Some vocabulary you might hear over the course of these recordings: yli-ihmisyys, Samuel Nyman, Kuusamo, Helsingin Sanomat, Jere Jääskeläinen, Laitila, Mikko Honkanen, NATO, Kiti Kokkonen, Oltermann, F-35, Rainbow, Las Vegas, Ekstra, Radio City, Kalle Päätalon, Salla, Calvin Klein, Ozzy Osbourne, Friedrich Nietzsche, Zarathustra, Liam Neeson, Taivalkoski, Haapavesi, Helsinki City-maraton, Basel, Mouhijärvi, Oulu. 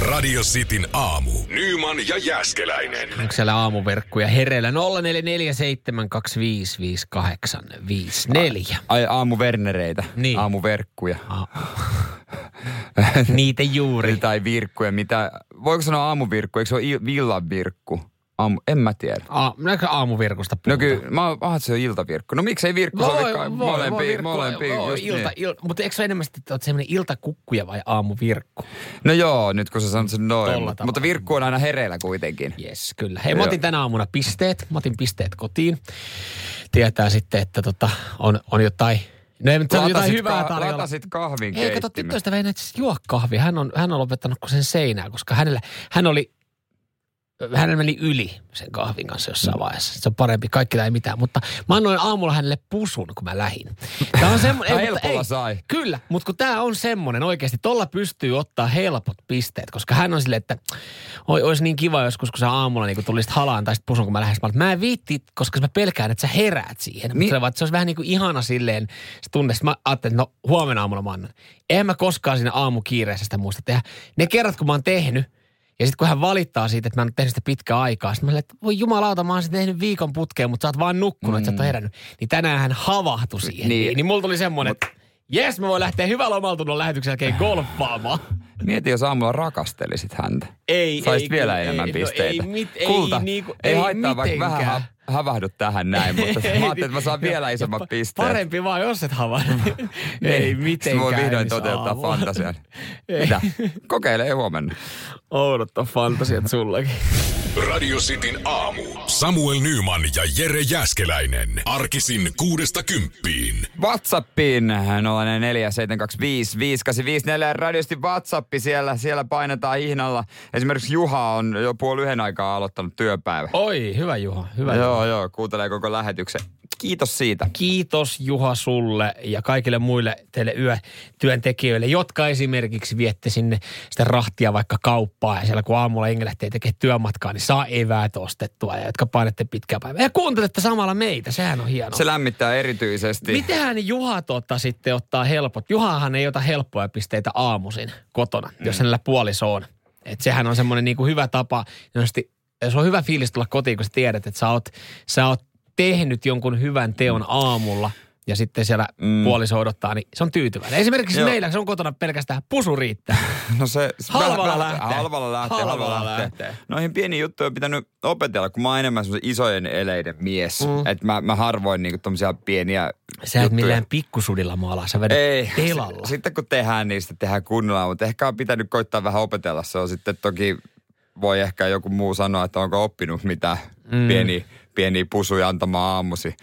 Radio Cityn aamu. Nyman ja Jääskeläinen. Onko siellä aamuverkkuja hereillä? 0447255854. Ai aamuvernereitä. Niin. Aamuverkkuja. Niitä juuri. Tai virkkuja. Mitä? Voiko sanoa aamuvirkku? Eikö se ole villavirkku? En mä tiedä. Näinkö aamuvirkusta puhuta? No kyllä, se on iltavirkku. No miksei virkku? Voi, mutta eikö se enemmän, että oot semmoinen iltakukkuja vai aamuvirkku? No joo, nyt kun sä sanot sen noin. Mutta virkku on aina hereillä kuitenkin. Jes, kyllä. Hei, mä otin tänä aamuna pisteet. Mä otin pisteet kotiin. Tietää sitten, että on jotain... No ei, mutta jotain hyvää tarjolla. Latasit kahvin keittimen. Ei, kato, tyttöistä ei näitä juo kahvia. Hän on lopettanut sen seinään, koska hänellä meni yli sen kahvin kanssa jossain vaiheessa. Se on parempi, kaikki tai ei mitään. Mutta mä annoin aamulla hänelle pusun, kun mä lähdin. Tämä on semmoinen... helpolla sai. Kyllä, mutta kun tää on semmoinen oikeasti, tolla pystyy ottaa helpot pisteet, koska hän on silleen, että olisi niin kiva joskus, kun sä aamulla niin kun tulisit halaan tai sit pusun, kun mä lähdin. Mä en viitti, koska mä pelkään, että sä heräät siihen. Se olisi vähän niin kuin ihana silleen se tunne. Sitten mä ajattelin, että no huomenna aamulla mä annan. Eihän mä koskaan siinä aamukiireessä sitä muista tehdä. Ne kerrat, kun mä oon tehnyt, ja sitten kun hän valittaa siitä, että mä en ole tehnyt sitä pitkää aikaa, sitten mä sanoin, että voi jumalauta, mä oon sitten tehnyt viikon putkeen, mutta sä oot vaan nukkunut, että sä et ole herännyt. Niin tänään hän havahtui siihen. Niin mulla tuli semmoinen, että jes, mä voin lähteä hyvällä omaltunnon lähetyksen jälkeen golfaamaan. Mieti, jos aamulla rakastelisit häntä. Saisit vielä enemmän pisteitä. Kulta, ei haittaa mitenkään. Vaikka vähän havahdut tähän näin, mutta mä ajattelin, että mä saan vielä isommat pisteet. Parempi vaan, jos et havahdu. Ei mitenkään. Voi vihdoin toteuttaa fantasian. Mitä? Kokeile huomenna. Oudottaa fantasiat sullakin. Radio Cityn aamu. Samuel Nyman ja Jere Jääskeläinen. Arkisin 6–10. WhatsAppiin 0472558854. Radio City WhatsAppi siellä painetaan hihnalla. Esimerkiksi Juha on jo puoli aikaa aloittanut työpäivä. Oi, hyvä Juha, hyvä. Joo, kuuntelee koko lähetyksen. Kiitos siitä. Kiitos Juha sulle ja kaikille muille teille yötyöntekijöille, jotka esimerkiksi viette sinne sitä rahtia vaikka kauppaan. Ja siellä kun aamulla engelähtee tekee työmatkaa, niin saa eväät ostettua ja jotka painette pitkää päivää. Ja kuuntelette samalla meitä, sehän on hienoa. Se lämmittää erityisesti. Mitähän Juha sitten ottaa helpot? Juhahan ei ota helppoja pisteitä aamuisin kotona, jos hänellä puoliso on. Että sehän on semmoinen niin kuin hyvä tapa, se on hyvä fiilis tulla kotiin, kun sä tiedät, että sä oot tehnyt jonkun hyvän teon aamulla ja sitten siellä puoliso odottaa, niin se on tyytyväinen. Esimerkiksi meillä se on kotona pelkästään pusu riittää. No se halvalla lähtee. Noihin pieniin juttuihin on pitänyt opetella, kun mä oon enemmän semmoisen isojen eleiden mies. Että mä harvoin niinku tommosia pieniä sä et juttuja. Millään pikkusudilla maalaa, sä vedät telalla. Sitten kun tehdään, niin sitten tehdään kunnolla, mutta ehkä on pitänyt koittaa vähän opetella. Se on sitten toki, voi ehkä joku muu sanoa, että onko oppinut mitään pieniä pusuja antamaan aamusi.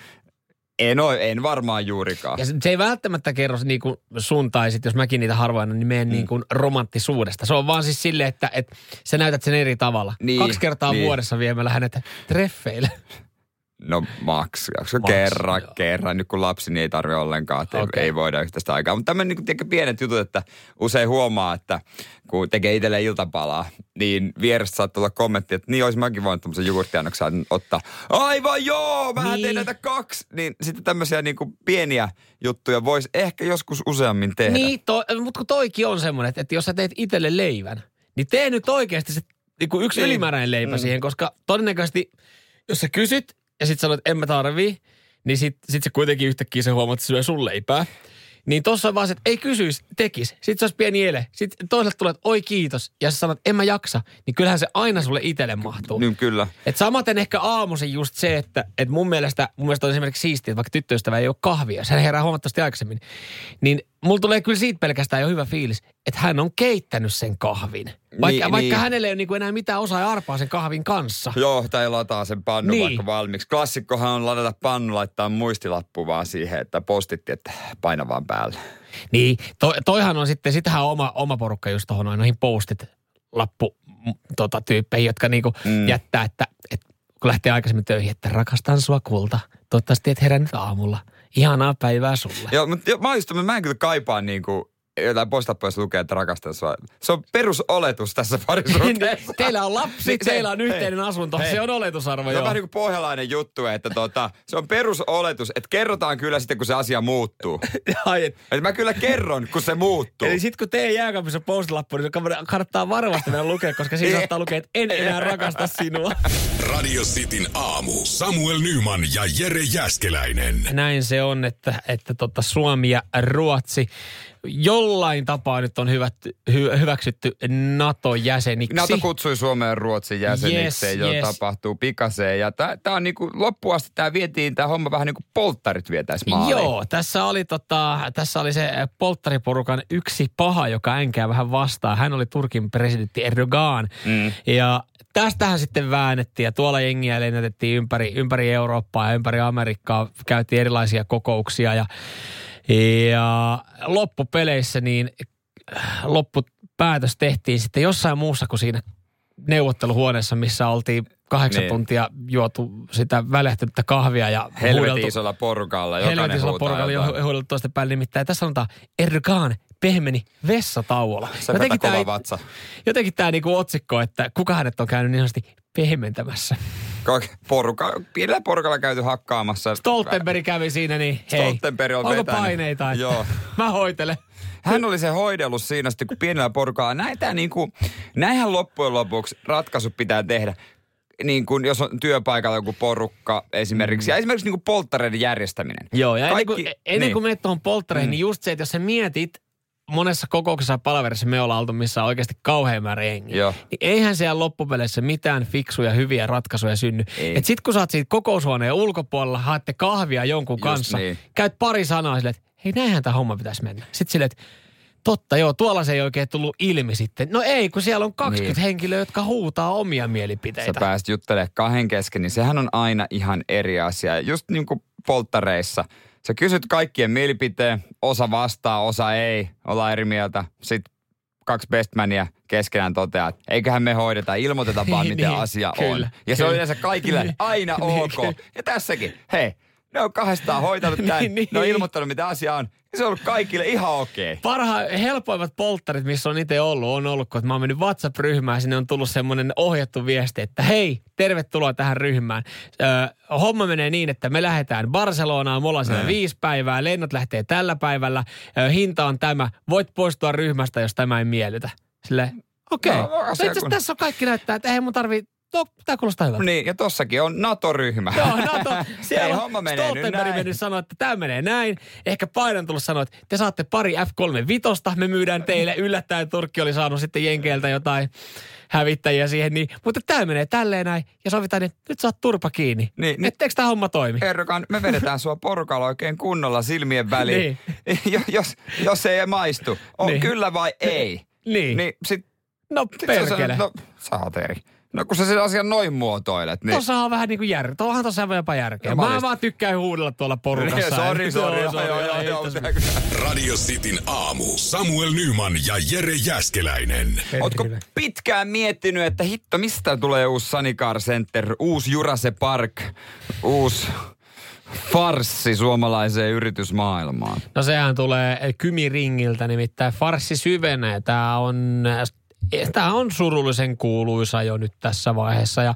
En varmaan juurikaan. Ja se ei välttämättä kerro niin kuin sun tai sit, jos mäkin niitä harvoin on, niin meidän niin kuin romanttisuudesta. Se on vaan siis silleen, että sä näytät sen eri tavalla. Niin, 2 kertaa vuodessa viemällä hänet treffeille. No kerran. Nyt kun lapsi, niin ei tarvitse ollenkaan, että ei voida yhtästä aikaa. Mutta tämmöinen niin pienet jutut, että usein huomaa, että kun tekee itselleen iltapalaa, niin vierestä saattaa olla kommentti, että niin olisi mäkin voinut tämmöisen jogurttiannoksen ottaa. Aivan joo, mä tein näitä 2. Niin sitten tämmöisiä niin kuin pieniä juttuja voisi ehkä joskus useammin tehdä. Niin, mutta kun toikin on semmoinen, että jos sä teet itselle leivän, niin tee nyt oikeasti se niin yksi ylimääräinen leipä siihen, koska todennäköisesti, jos sä kysyt, ja sit sanoit, että en mä tarvii, niin sit se kuitenkin yhtäkkiä se huomaat, että syö sun leipää. Niin tossa on vaan se, että ei kysyisi, tekisi. Sit se olisi pieni ele. Sit toiselle tulee, että oi kiitos. Ja sä sanot, että en mä jaksa. Niin kyllähän se aina sulle itselle mahtuu. Niin kyllä. Et samaten ehkä aamuisin just se, että mun mielestä on esimerkiksi siistiä, että vaikka tyttöystävä ei ole kahvia. Hän herää huomattavasti aikaisemmin. Niin mulla tulee kyllä siitä pelkästään jo hyvä fiilis, että hän on keittänyt sen kahvin. Vaikka hänellä ei ole niinku enää mitään osaa ja arpaa sen kahvin kanssa. Joo, tai lataa sen pannu vaikka valmiiksi. Klassikkohan on ladata pannu, laittaa muistilappu vaan siihen, että postitti, että paina vaan päälle. Niin, toihan on sitten, sitähän on oma porukka just tohon noihin postit-lapputyyppeihin, jotka niinku jättää, että kun lähtee aikaisemmin töihin, että rakastan sua kulta. Toivottavasti et herännyt aamulla. Ihanaa päivää sulle. Joo, mutta mä en kyllä kaipaa niinku... Jotain postapuolesta lukee, että rakastan sua. Se on perusoletus tässä parisuhteessa. Teillä on lapsi, teillä on yhteinen asunto. Hei. Se on oletusarvo, joo. Se on vähän niin kuin pohjalainen juttu, että se on perusoletus, että kerrotaan kyllä sitten, kun se asia muuttuu. Että mä kyllä kerron, kun se muuttuu. Eli sitten kun teidän jääkaapissa on postilappu, niin kannattaa varmasti mennä lukea, koska siinä saattaa lukea, että en enää rakasta sinua. Radio Cityn aamu. Samuel Nyman ja Jere Jääskeläinen. Näin se on, että Suomi ja Ruotsi... Jollain tapaa nyt on hyväksytty NATO-jäseniksi. NATO kutsui Suomeen Ruotsin jäseniksi, jo tapahtuu pikaseen. Ja tämä on niin kuin loppuun asti, tämä vietiin, tämä homma vähän niin kuin polttarit vietäisi maaliin. Joo, tässä oli se polttariporukan yksi paha, joka änkää vähän vastaan. Hän oli Turkin presidentti Erdoğan. Ja tästähän sitten väännettiin ja tuolla jengiä lennätettiin ympäri Eurooppaa ja ympäri Amerikkaa. Käytiin erilaisia kokouksia ja loppupeleissä niin loppupäätös tehtiin sitten jossain muussa kuin siinä neuvotteluhuoneessa, missä oltiin 8 tuntia juotu sitä välähtynyttä kahvia ja helvetin isolla porukalla. Helvetin isolla porukalla ja huudeltu toisten päälle nimittäin. Tässä sanotaan Erdoğan pehmeni vessatauolla. Jotenkin tämä niinku otsikko, että kuka hänet on käynyt niin sanotusti pehmentämässä. Pienellä porukalla käyty hakkaamassa. Stoltenberg kävi siinä, niin hei, onko paineita? Joo. Mä hoitelen. Hän oli se hoidellut siinä sitten, kun pienellä porukalla. Näinhän loppujen lopuksi ratkaisu pitää tehdä. Niin kuin jos on työpaikalla joku porukka esimerkiksi. Ja esimerkiksi niin kuin polttareiden järjestäminen. Joo, ja ennen kuin menet tuohon polttareihin, niin just se, että jos sä mietit, monessa kokouksessa ja palaverissa me ollaan oltu, missä on oikeasti kauhean määrä jengiä. Niin eihän siellä loppupeleissä mitään fiksuja, hyviä ratkaisuja synny. Että sit kun sä oot siitä kokoushuoneen ulkopuolella, haatte kahvia jonkun kanssa, niin käyt pari sanaa silleen, että hei, näinhän tää homma pitäisi mennä. Sitten silleen, että totta joo, tuolla se ei oikein tullut ilmi sitten. No ei, kun siellä on 20 henkilöä, jotka huutaa omia mielipiteitä. Sä pääst juttelemaan kahden kesken, niin sehän on aina ihan eri asia. Just niin kuin polttareissa. Sä kysyt kaikkien mielipiteen, osa vastaa, osa ei, ollaan eri mieltä. Sitten 2 bestmania keskenään toteaa, että eiköhän me hoideta, ilmoiteta vaan miten asia on. Ja se on yleensä kaikille aina ok. Ja tässäkin, hei, ne on kahdestaan hoitanut tämän, ne on ilmoittanut mitä asia on. Se on ollut kaikille ihan okei. Helpoimmat polttarit, missä on itse ollut, kun mä oon mennyt WhatsApp-ryhmään. Sinne on tullut semmoinen ohjattu viesti, että hei, tervetuloa tähän ryhmään. Homma menee niin, että me lähdetään Barcelonaan, me ollaan siellä 5 päivää, lennot lähtee tällä päivällä, hinta on tämä, voit poistua ryhmästä, jos tämä ei miellytä. Silleen, okei. No, tässä on kaikki näyttää, että ei mun tarvitse. No, tää kuulostaa hyvältä. Niin, ja tossakin on NATO-ryhmä. Joo, NATO. Siellä homma menee nyt näin. Stoltenberg mennyt sanoa, että tää menee näin. Ehkä Biden tullut sanoa, että te saatte pari F-35, me myydään teille. Yllättäen Turkki oli saanut sitten Jenkeiltä jotain hävittäjiä siihen. Niin, mutta tää menee tälleen näin. Ja sovitaan, että nyt saat turpa kiinni. Niin, etteikö tää homma toimi? Erdoğan, me vedetään sua porukalla oikein kunnolla silmien väliin. Niin. Jos ei maistu. On niin. Kyllä vai ei? Niin sit, no perkele. No saateri. No kun sä sen asian noin muotoilet, niin... Tuossa on vähän niin kuin järkeä. Tuohan tuossa on jopa järkeä. Mä vaan tykkään huudella tuolla porukassa. Sori. Radio Cityn aamu. Samuel Nyman ja Jere Jääskeläinen. Ootko pitkään miettinyt, että hitto, mistä tulee uusi Sanikar Center, uusi Jurasse Park, uusi... Farssi suomalaiseen yritysmaailmaan? No sehän tulee KymiRingiltä, nimittäin farssi syvenee. Tämä on surullisen kuuluisa jo nyt tässä vaiheessa ja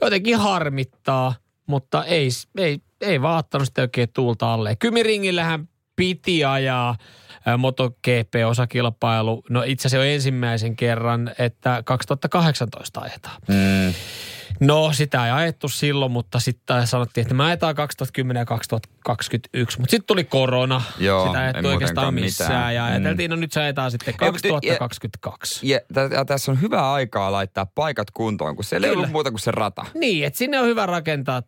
jotenkin harmittaa, mutta ei vaan ottanut sitä oikein tuulta alle. KymiRingillähän piti ajaa MotoGP-osakilpailu, no itse asiassa on ensimmäisen kerran, että 2018 ajetaan. No sitä ei ajettu silloin, mutta sitten sanottiin, että me ajetaan 2010 ja 2021, mutta sitten tuli korona. Joo, sitä ei ajettu oikeastaan missään mitään. Ja ajateltiin, no nyt se ajetaan sitten 2022. Ja tässä on hyvää aikaa laittaa paikat kuntoon, kun siellä ei ollut muuta kuin se rata. Niin, että sinne on hyvä rakentaa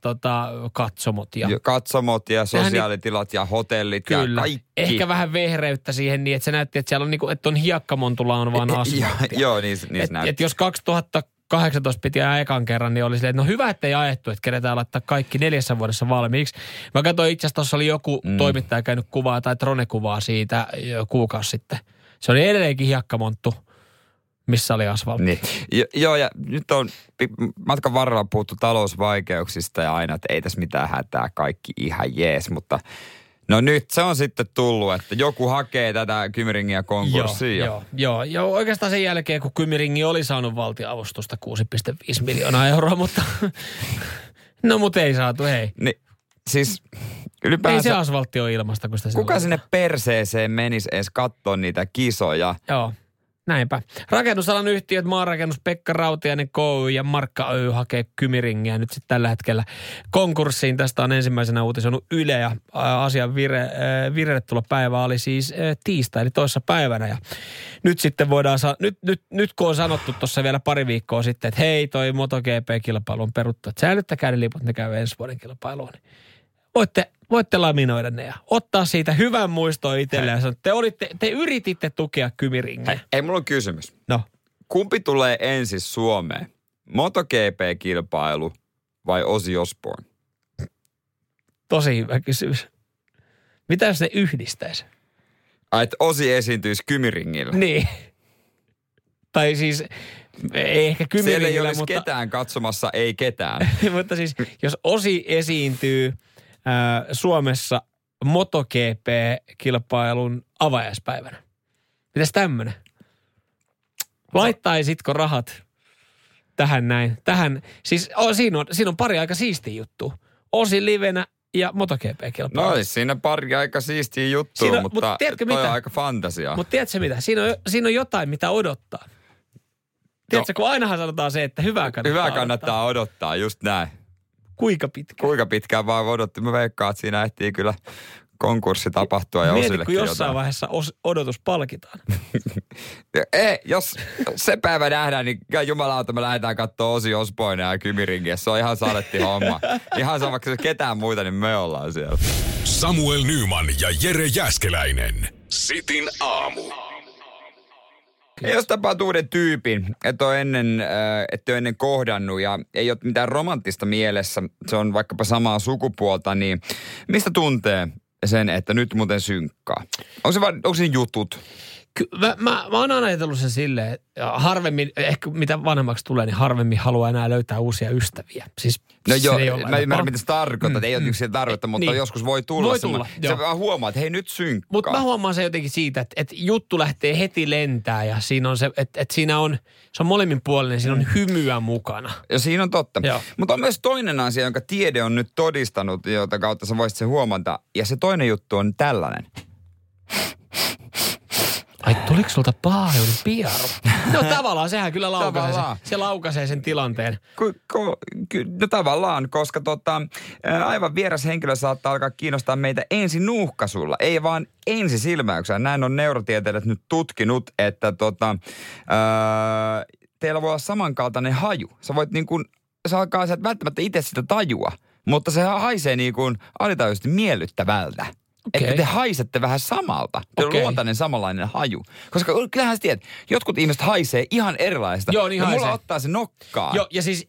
katsomot. Katsomot ja sosiaalitilat ja hotellit ja kaikki. Ehkä vähän vehreyttä siihen niin, että se näytti, että siellä on, niinku, että on hiekkamontulla on vaan asfalttia. Joo, niin se näytti. Että jos 2018 piti ajaa ekan kerran, niin oli silleen, että no hyvä, ettei ajettu, että keretään laittaa kaikki 4 vuodessa valmiiksi. Mä katsoin itse asiassa, tuossa oli joku toimittaja käynyt kuvaa tai Trone-kuvaa siitä kuukausi sitten. Se oli edelleenkin hiekkamonttu. missä oli asfaltti. Niin. Joo, ja nyt on matkan varrella puhuttu talousvaikeuksista ja aina, että ei tässä mitään hätää, kaikki ihan jees, mutta no nyt se on sitten tullut, että joku hakee tätä KymiRingiä konkurssiin. Joo, oikeastaan sen jälkeen, kun KymiRingi oli saanut valtionavustusta 6,5 miljoonaa euroa, mutta no mutta ei saatu, hei. Niin, siis ylipäänsä, ei se asfaltti ole ilmasta, kun sitä kuka laittaa. Sinne perseeseen menisi edes katsoa niitä kisoja? Joo. Näinpä. Rakennusalan yhtiöt, maanrakennus Pekka Rautiainen Ky ja Markka Oy hakee KymiRingiä nyt sitten tällä hetkellä konkurssiin. Tästä on ensimmäisenä uutisoinut Yle ja asian vireille tulo päivä oli siis tiistai, eli toissa päivänä. Ja nyt sitten voidaan nyt kun on sanottu tuossa vielä pari viikkoa sitten, että hei, toi MotoGP-kilpailu on peruttu, että säilyttäkää ne liput, ne käy ensi vuoden kilpailuun. Voitte laminoida ne ja ottaa siitä hyvän muistoon itselleen. Te yrititte tukea KymiRingiä. Ei, mulla on kysymys. No. Kumpi tulee ensin Suomeen? MotoGP-kilpailu vai Ozzy Osbourne? Tosi hyvä kysymys. Mitä jos ne yhdistäisi? Että Ozzy esiintyisi KymiRingillä? Niin. Tai siis ei ehkä KymiRingillä, mutta siellä ei olisi ketään katsomassa, ei ketään. Mutta siis jos Ozzy esiintyy Suomessa MotoGP-kilpailun avajaispäivänä. Mitäs tämmönen? Laittaisitko rahat tähän näin? Tähän, siis siinä on pari aika siistiä juttu. Osin livenä ja MotoGP-kilpailu. No siis siinä pari aika siistiä juttua, mutta toi on aika fantasiaa. Mutta tiedätkö mitä? Siinä on jotain, mitä odottaa. Tiedätkö, kun ainahan sanotaan se, että hyvää kannattaa odottaa, just näin. Kuinka pitkään? Kuinka pitkään vaan odotti. Mä veikkaan, että siinä ehtii kyllä konkurssi tapahtua ja osillekin jotain. Kun jossain vaiheessa odotus palkitaan. Ei, jos se päivä nähdään, niin jumalauta me lähdetään katsoa Ozzy Osbournea ja KymiRingiä. Se on ihan saletti homma. Ihan sama, kun ketään muuta, niin me ollaan siellä. Samuel Nyman ja Jere Jääskeläinen. Sitin aamu. Kyllä. Jos tapaat uuden tyypin, et ole ennen kohdannut ja ei ole mitään romanttista mielessä, se on vaikkapa samaa sukupuolta, niin mistä tuntee sen, että nyt muuten synkkaa? Onko siinä jutut? Mä oon aina ajatellut sen silleen, harvemmin, ehkä mitä vanhemmaksi tulee, niin harvemmin haluaa enää löytää uusia ystäviä. Siis, no joo, mä ymmärrän mitä se tarkoittaa, ei ole yksi tarkoittaa, mutta niin, joskus voi tulla. Se vaan huomaa, että hei nyt synkkaa. Mutta mä huomaan se jotenkin siitä, että juttu lähtee heti lentää ja siinä on se, että se on molemminpuolinen, siinä on hymyä mukana. Ja siinä on totta. Mutta on myös toinen asia, jonka tiede on nyt todistanut, jota kautta sä voisit sen huomata. Ja se toinen juttu on tällainen. Ai, tuliko sulta paljon pieru? No tavallaan, sehän kyllä laukaisee sen tilanteen. No tavallaan, koska aivan vieras henkilö saattaa alkaa kiinnostaa meitä ensi nuuhkasulla, ei vaan ensi silmäyksellä. Näin on neurotieteilijät nyt tutkinut, että teillä voi olla samankaltainen haju. Sä voit niin kuin, sä et välttämättä itse sitä tajua, mutta se haisee niin kuin alitajuisesti miellyttävältä. Okay. Että te haisette vähän samalta. Te on luontainen samanlainen haju. Koska kyllähän sä tiedät, jotkut ihmiset haisee ihan erilaista. Joo, niin haisee. Mulla ottaa se nokkaan. Joo, ja siis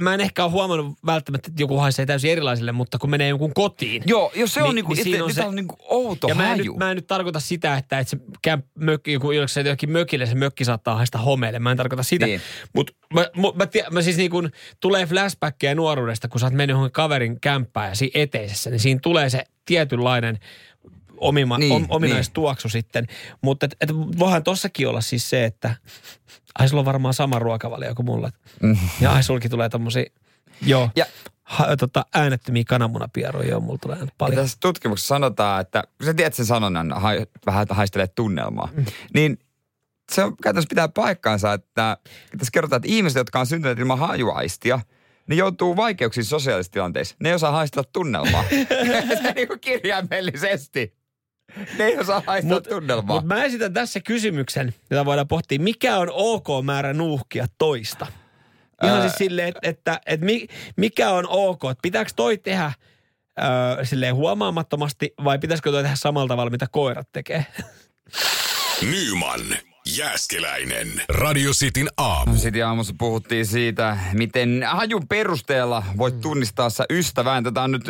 mä en ehkä ole huomannut välttämättä, että joku haisee täysin erilaiselle, mutta kun menee jonkun kotiin. Joo, jos se on niinku, on niinku outo ja haju. Mä en nyt tarkoita sitä, että se jokin mökille, se mökki saattaa haista homeelle. Mä en tarkoita sitä. Niin. Mutta mä siis niin kun tulee flashbackkejä nuoruudesta, kun sä oot mennyt johonkin kaverin kämppään ja siinä eteisessä, niin siinä tulee se tietynlainen ominaistuoksu sitten. Mutta voihan tossakin olla siis se, että ai sulla on varmaan sama ruokavalio kuin mulla. Ja ai sulki tulee tommosia äänettömiä kananmunapieroja. Joo, mulla tulee paljon. Ja tässä tutkimuksessa sanotaan, että kun sä tiedät sen sanonnan, vähän haistelee tunnelmaa, niin se käytännössä pitää paikkaansa, että tässä kerrotaan, että ihmiset, jotka on syntyneet ilman hajuaistia, ne joutuu vaikeuksiin sosiaalisissa tilanteissa. Ne ei osaa haistella tunnelmaa. Se niin kuin kirjaimellisesti. Ne ei osaa haistella tunnelmaa. Mutta mä esitän tässä kysymyksen, jota voidaan pohtia. Mikä on ok määrä nuuhkia toista? Ihan siis silleen, että mikä on ok? Että pitääkö toi tehdä silleen huomaamattomasti vai pitäisikö toi tehdä samalla tavalla, mitä koirat tekee? Nyman Jääskeläinen. Radio Cityn aamu. City aamussa puhuttiin siitä, miten hajun perusteella voit tunnistaa sä ystävään. Tätä on nyt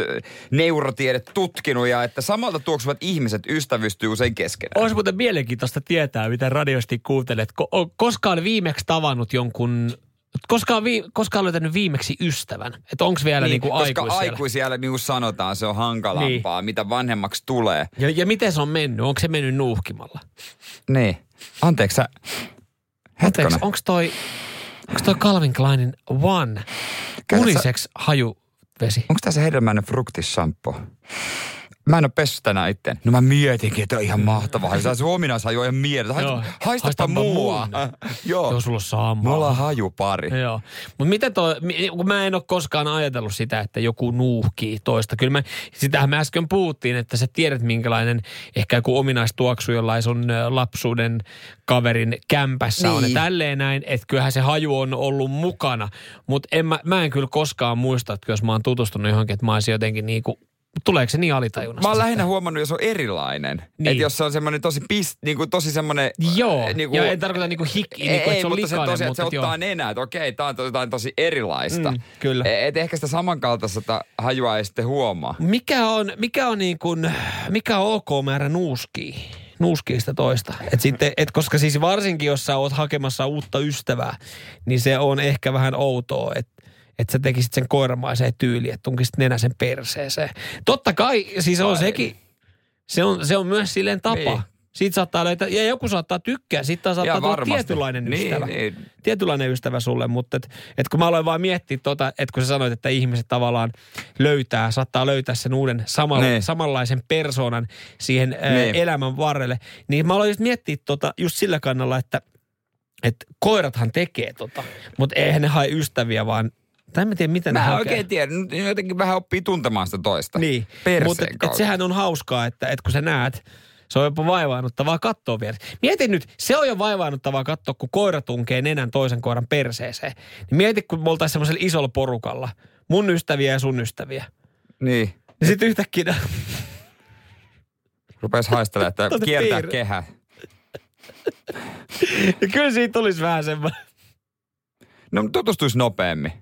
neurotiedet tutkinut ja että samalta tuoksuvat ihmiset ystävystyy usein keskenään. Olisi muuten mielenkiintoista tietää, mitä radiosti kuuntelet. Koskaan viimeksi tavannut jonkun... Koska on löytänyt viimeksi ystävän? Että onko vielä niin kuin aikuisia? Koska aikuisia, niin kuin sanotaan, se on hankalampaa, mitä vanhemmaksi tulee. Ja miten se on mennyt? Onko se mennyt nuuhkimalla? Niin. Anteeksi, onko toi Calvin Kleinin One uniseksi hajuvesi? Onko tää se hedelmäinen fruktissampo? Mä en ole pessyt tänään itteen. No mä mietinkin, että on ihan mahtavaa. Se on se ominaishaju ihan mieltä. Haistapa mua. Joo, sulla on samaa. Me ollaan hajupari. Joo. Mut miten toi, mä en ole koskaan ajatellut sitä, että joku nuuhkii toista. Kyllä sitähän me äsken puhuttiin, että sä tiedät minkälainen ehkä joku ominaistuoksu, jollain sun lapsuuden kaverin kämpässä on. Ja tälleen näin, että kyllähän se haju on ollut mukana. Mut mä en kyllä koskaan muista, että jos mä oon tutustunut johonkin, että mä oisin jotenkin niinku... Tuleeko se niin alitajunnasta? Mä oon lähinnä huomannut, jos on erilainen. Niin. Että jos se on semmoinen tosi tosi semmoinen... Joo, niinku, ja en tarkoita niinku hikki, niinku, että se on likainen, mutta se ottaa nenää, että okei, tää on jotain tosi erilaista. Kyllä. Et ehkä sitä samankaltaista hajua ei sitten huomaa. Mikä on ok määrä nuuskii sitä toista? Et koska siis varsinkin, jos sä oot hakemassa uutta ystävää, niin se on ehkä vähän outoa, että sä tekisit sen koiramaiseen tyyliin, että tunkisit nenä sen perseeseen. Totta kai, siis on sekin, se on myös silleen tapa. Niin. Siitä saattaa löytää, ja joku saattaa tykkää, siitä saattaa tulla tietynlainen ystävä. Niin. Tietynlainen ystävä sulle, mutta et kun mä aloin vaan miettiä että kun sä sanoit, että ihmiset tavallaan saattaa löytää sen uuden samanlaisen persoonan siihen elämän varrelle, niin mä aloin just miettiä just sillä kannalla, että koirathan tekee mutta eihän ne hae ystäviä, vaan en tiedä, miten mä en oikein tiedä. Jotenkin vähän oppii tuntemaan sitä toista. Niin, mutta sehän on hauskaa, että kun sä näet, se on jopa vaivaannuttavaa katsoa vielä. Mieti nyt, se on jo vaivaannuttavaa katsoa, kun koira tunkee nenän toisen koiran perseeseen. Niin mieti, kun me oltaisiin semmoisella isolla porukalla. Mun ystäviä ja sun ystäviä. Niin. Ja sit yhtäkkiä... Rupes haistelemaan, että kiertää kehä. Ja kyllä siitä tulisi vähän semmoinen. No tutustuisi nopeammin.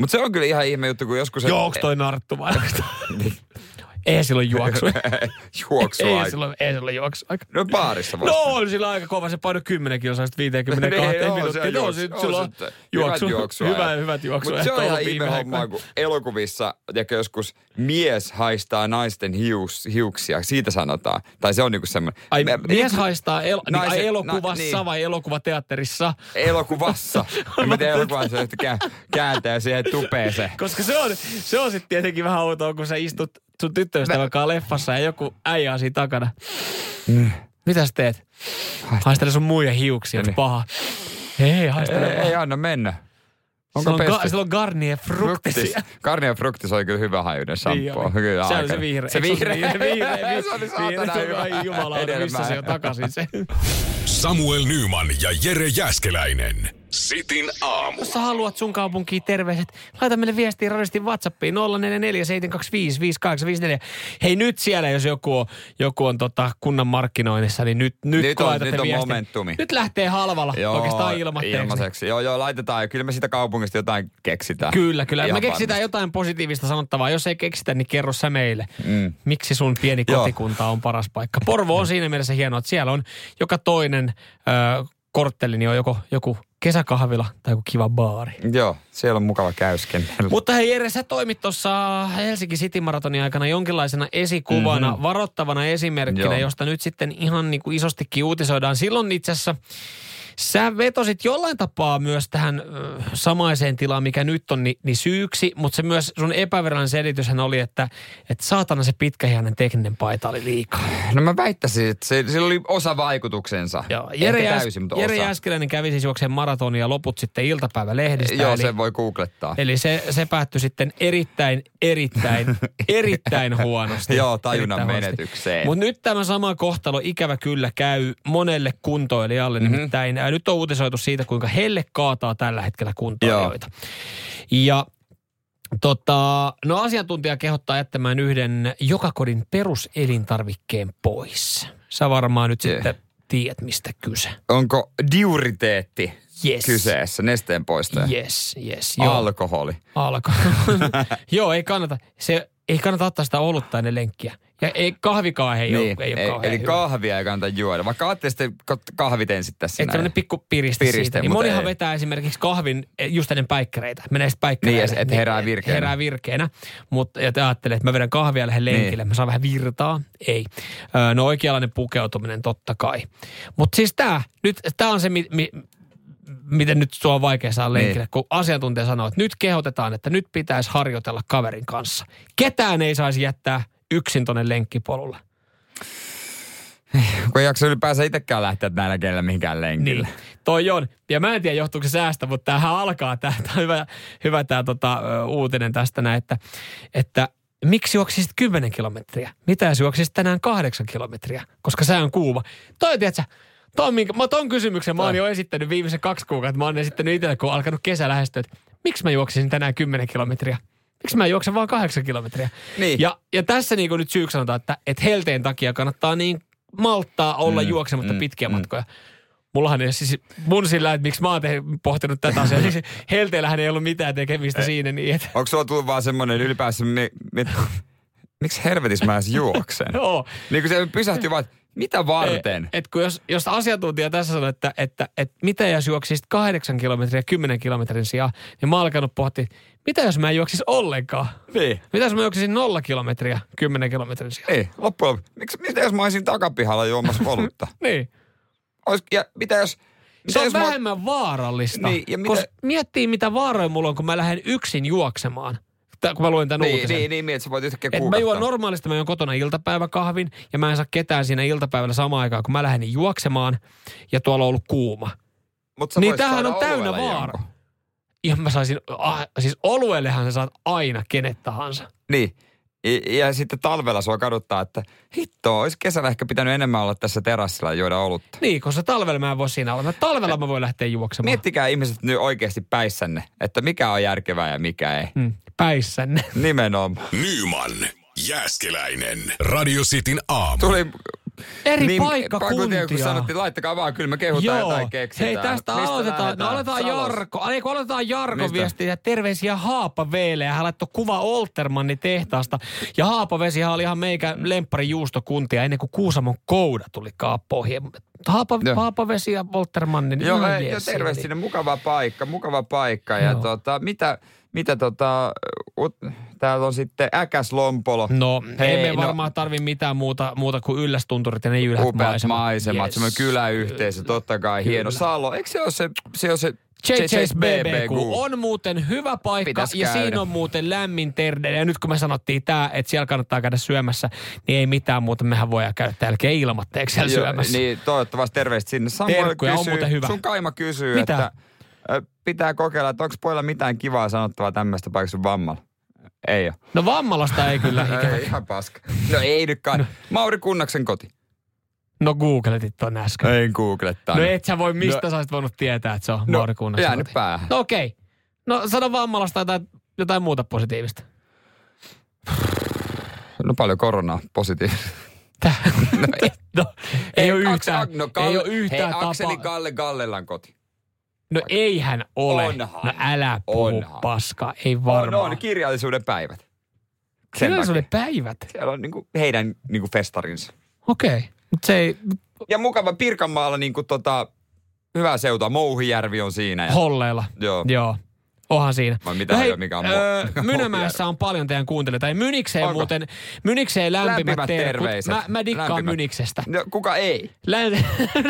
Mutta se on kyllä ihan ihme juttu, kun joskus... Joo, onko toi narttu vai? Eihän silloin juoksua. Juoksuaika. Ei silloin juoksuaika. No baarissa vasta. No on sillä aika kova, se paino 10 kilosasta 52 minuuttia. No silloin juoksua. Hyvät juoksua. Mutta se on ihan ihme hommaa, kun elokuvissa joskus mies haistaa naisten hiuksia, siitä sanotaan. Tai se on niinku semmoinen... Ai mies haistaa elokuvassa vai elokuvateatterissa? Elokuvassa. Miten elokuvassa kääntää siihen tupeeseen? Koska se on sitten tietenkin vähän outoa, kun sä istut... Sun tyttöystä vaikka leffassa ja joku äijä on siinä takana. Mitäs teet? Haistele sun muiden hiuksia, on paha. Hei, haistele. Ei anna mennä. Sillä on Garnier Fructis. Garnier Fructis oli kyllä hyvä hajuinen shampoo. Niin se on se vihreä. Se vihreä. Se oli saatana hyvä. Ai jumala, missä se on takaisin se. Samuel Nyman ja Jere Jääskeläinen. Sitin aamu. Jos sä haluat sun kaupunkiin terveiset, laita meille viestiä radistin WhatsAppiin 0447255854. Hei nyt siellä, jos joku on kunnan markkinoinnissa, niin nyt kun laitatte viestin. Nyt on momentumi. Nyt lähtee halvalla oikeastaan ilmaiseksi. Joo, laitetaan ja kyllä me sitä kaupungista jotain keksitään. Kyllä. Ihan me keksitään varmasti. Jotain positiivista sanottavaa. Jos ei keksitä, niin kerro sä meille. Miksi sun pieni kotikunta on paras paikka? Porvoo on siinä mielessä hienoa, että siellä on joka toinen kortteli, niin on joku kesäkahvila tai joku kiva baari. Joo, siellä on mukava käyskennellä. Mutta hei Jere, sä toimit tuossa Helsinki City-maratonin aikana jonkinlaisena esikuvana, varoittavana esimerkkinä, josta nyt sitten ihan niin kuin isostikin uutisoidaan. Silloin itse asiassa sä vetosit jollain tapaa myös tähän samaiseen tilaan, mikä nyt on, niin syyksi, mutta se myös sun epävirallinen selityshän oli, että saatana se pitkähiäinen tekninen paita oli liikaa. No mä väittäisin, että sillä oli osa vaikutuksensa. Joo, Jere Jääskeläinen kävi siis juokseen maratonia, loput sitten iltapäivälehdistä. Joo, sen voi googlettaa. Eli se päättyi sitten erittäin, erittäin huonosti. Joo, tajunnan menetykseen. Mutta nyt tämä sama kohtalo ikävä kyllä käy monelle kuntoilijalle, nimittäin nyt on uutisoitu siitä, kuinka helle kaataa tällä hetkellä kuntoilijoita. Ja no asiantuntija kehottaa jättämään yhden jokakodin peruselintarvikkeen pois. Sä varmaan nyt sitten tiedät, mistä kyse. Onko diuriteetti kyseessä, nesteen poistaja? Yes. Alkoholi. Joo, ei kannata. Ei kannata ottaa sitä olutta ennen lenkkiä. Ja ei, kahvikaan ei ole kauhean eli hyvä. Kahvia ei kannata juoda. Vaikka ajattelee sitten kahvit ensin tässä. Että tämmöinen pikku piriste siitä. Niin monihan ei. Vetää esimerkiksi kahvin just ennen päikkäreitä. Menee sitten päikkäreille. Niin, että herää virkeänä. Mutta ajattelee, että mä vedän kahvia ja lähden lenkille. Niin. Mä saan vähän virtaa. Ei. No oikeanlainen pukeutuminen totta kai. Mutta siis tää on se... Miten nyt sua on vaikea saada lenkille, kun asiantuntija sanoo, että nyt kehotetaan, että nyt pitäisi harjoitella kaverin kanssa. Ketään ei saisi jättää yksin tonne lenkkipolulle. Kun ei jaksa ylipäänsä itsekään lähteä näillä keillä mihinkään lenkille. Niin. Toi on. Ja mä en tiedä, johtuuko se säästä, mutta tämähän alkaa. Tämä on hyvä tämä uutinen tästä näin, että miksi juoksisit 10 kilometriä? Mitä jos juoksisit tänään 8 kilometriä? Koska sää on kuuma. Toi on, tiedätkö, ton kysymyksen mä oon jo esittänyt viimeisen 2 kuukautta. Mä oon esittänyt itselle, kun on alkanut kesä lähestyä, että miksi mä juoksisin tänään 10 kilometriä? Miksi mä juoksen vaan 8 kilometriä? Niin. Ja tässä niin kuin nyt syyksi sanotaan, että helteen takia kannattaa niin malttaa olla juoksematta pitkiä matkoja. Mullahan ei siis mun sillä, että miksi mä oon pohtinut tätä asiaa. Helteellähän ei ollut mitään tekemistä siinä. Niin että... Onko sulla tullut vaan semmoinen ylipäänsä, miksi hervetis mä edes juoksen? Joo. Niin kun se pysähtyy vaan, mitä varten? Että kun jos asiantuntija tässä sanoo, että mitä jos juoksisit 8 kilometriä 10 kilometrin sijaan, niin mä oon alkanut pohtia, mitä jos mä en juoksisi ollenkaan? Niin. Mitä jos mä juoksisin 0 kilometriä 10 kilometrin sijaan? Niin, loppujen lopuksi. Mitä jos mä olisin takapihalla juomassa olutta? Niin. Ja mitä jos... Se on vähemmän vaarallista. Niin, ja mitä... Miettii, mitä vaaroja mulla on, kun mä lähden yksin juoksemaan. Kun mä luen tämän uutisen. Niin, että sä voit yhtäkkiä kuukattaa. Mä juon normaalisti, mä juon kotona iltapäiväkahvin, ja mä en saa ketään siinä iltapäivällä samaan aikaan, kun mä lähden juoksemaan, ja tuolla on ollut kuuma. Niin tämähän on täynnä vaara. Ihan mä saisin, siis oluellehan sä saat aina kenet tahansa. Niin, ja sitten talvella sua kaduttaa, että hittoa, olisi kesällä ehkä pitänyt enemmän olla tässä terassilla ja juoda olutta. Niin, koska talvella mä en voi siinä olla. Talvella mä voin lähteä juoksemaan. Miettikää ihmiset nyt oikeasti päissänne, että mikä on järkevää ja mikä ei. Päissänne. Nimenomaan. Nyman, Jääskeläinen, Radio Cityn aamu. Tuli eri paikkakuntia. Kun sanottiin, laittakaa vaan, kyllä me kehutaan jotain keksitään. Hei, tästä aloitetaan Jarkon viestiä. Terveisiä Haapaveelle. Hän laittoi kuva Oltermannin tehtaasta. Ja Haapavesihan oli ihan meikä lempparijuustokuntia ennen kuin Kuusamon kouda tuli kaappoihin. Haapavesi ja Oltermannin. Joo, terveisiä sinne. Mukava paikka. Ja mitä täällä on sitten Äkäslompolo. No, emme varmaan tarvi mitään muuta kuin Yllästunturit ja ne ylhät maisemat. Yes. Semmoinen kyläyhteisö, totta kai hieno. Salla, eikö se ole se JJ's BBQ. On muuten hyvä paikka. Pitäis ja käydä. Siinä on muuten lämmin terde. Ja nyt kun me sanottiin että siellä kannattaa käydä syömässä, niin ei mitään muuta. Mehän voidaan käydä jälkeen ilmatteeksi siellä syömässä. Niin, toivottavasti terveistä sinne. Samoin kysyy, sun kaima kysyy, että... Pitää kokeilla, että onko poilla mitään kivaa sanottavaa tämmöistä paikasta vammalla? Ei ole. No vammalasta ei kyllä ikävä. Ei ihan paska. No ei nytkään. No. Mauri Kunnaksen koti. No googletit ton äsken. En googlettanut. No et sä voi mistä sä olisit voinut tietää, että se on Mauri Kunnaksen koti. Jäänyt päähän. No okei. No sano vammalasta jotain muuta positiivista. No paljon koronaa positiivista. Ei ole yhtään tapaa. Akseli Gallelan koti. No eihän ole. Onhan. No älä puhu paskaa, ei varmaan. On kirjallisuuden päivät. Kirjallisuuden päivät? Siellä on heidän festarinsa. Okei. Okay. Ja mukava Pirkanmaalla hyvää seutua. Mouhijärvi on siinä. Ja... Holleilla. Joo. Onhan siinä. Mynämäessä on paljon teidän kuuntelijoita. Ja Mynikseen muuten, Mynikseen lämpimät terveiset. Mä dikkaan Myniksestä. No kuka ei?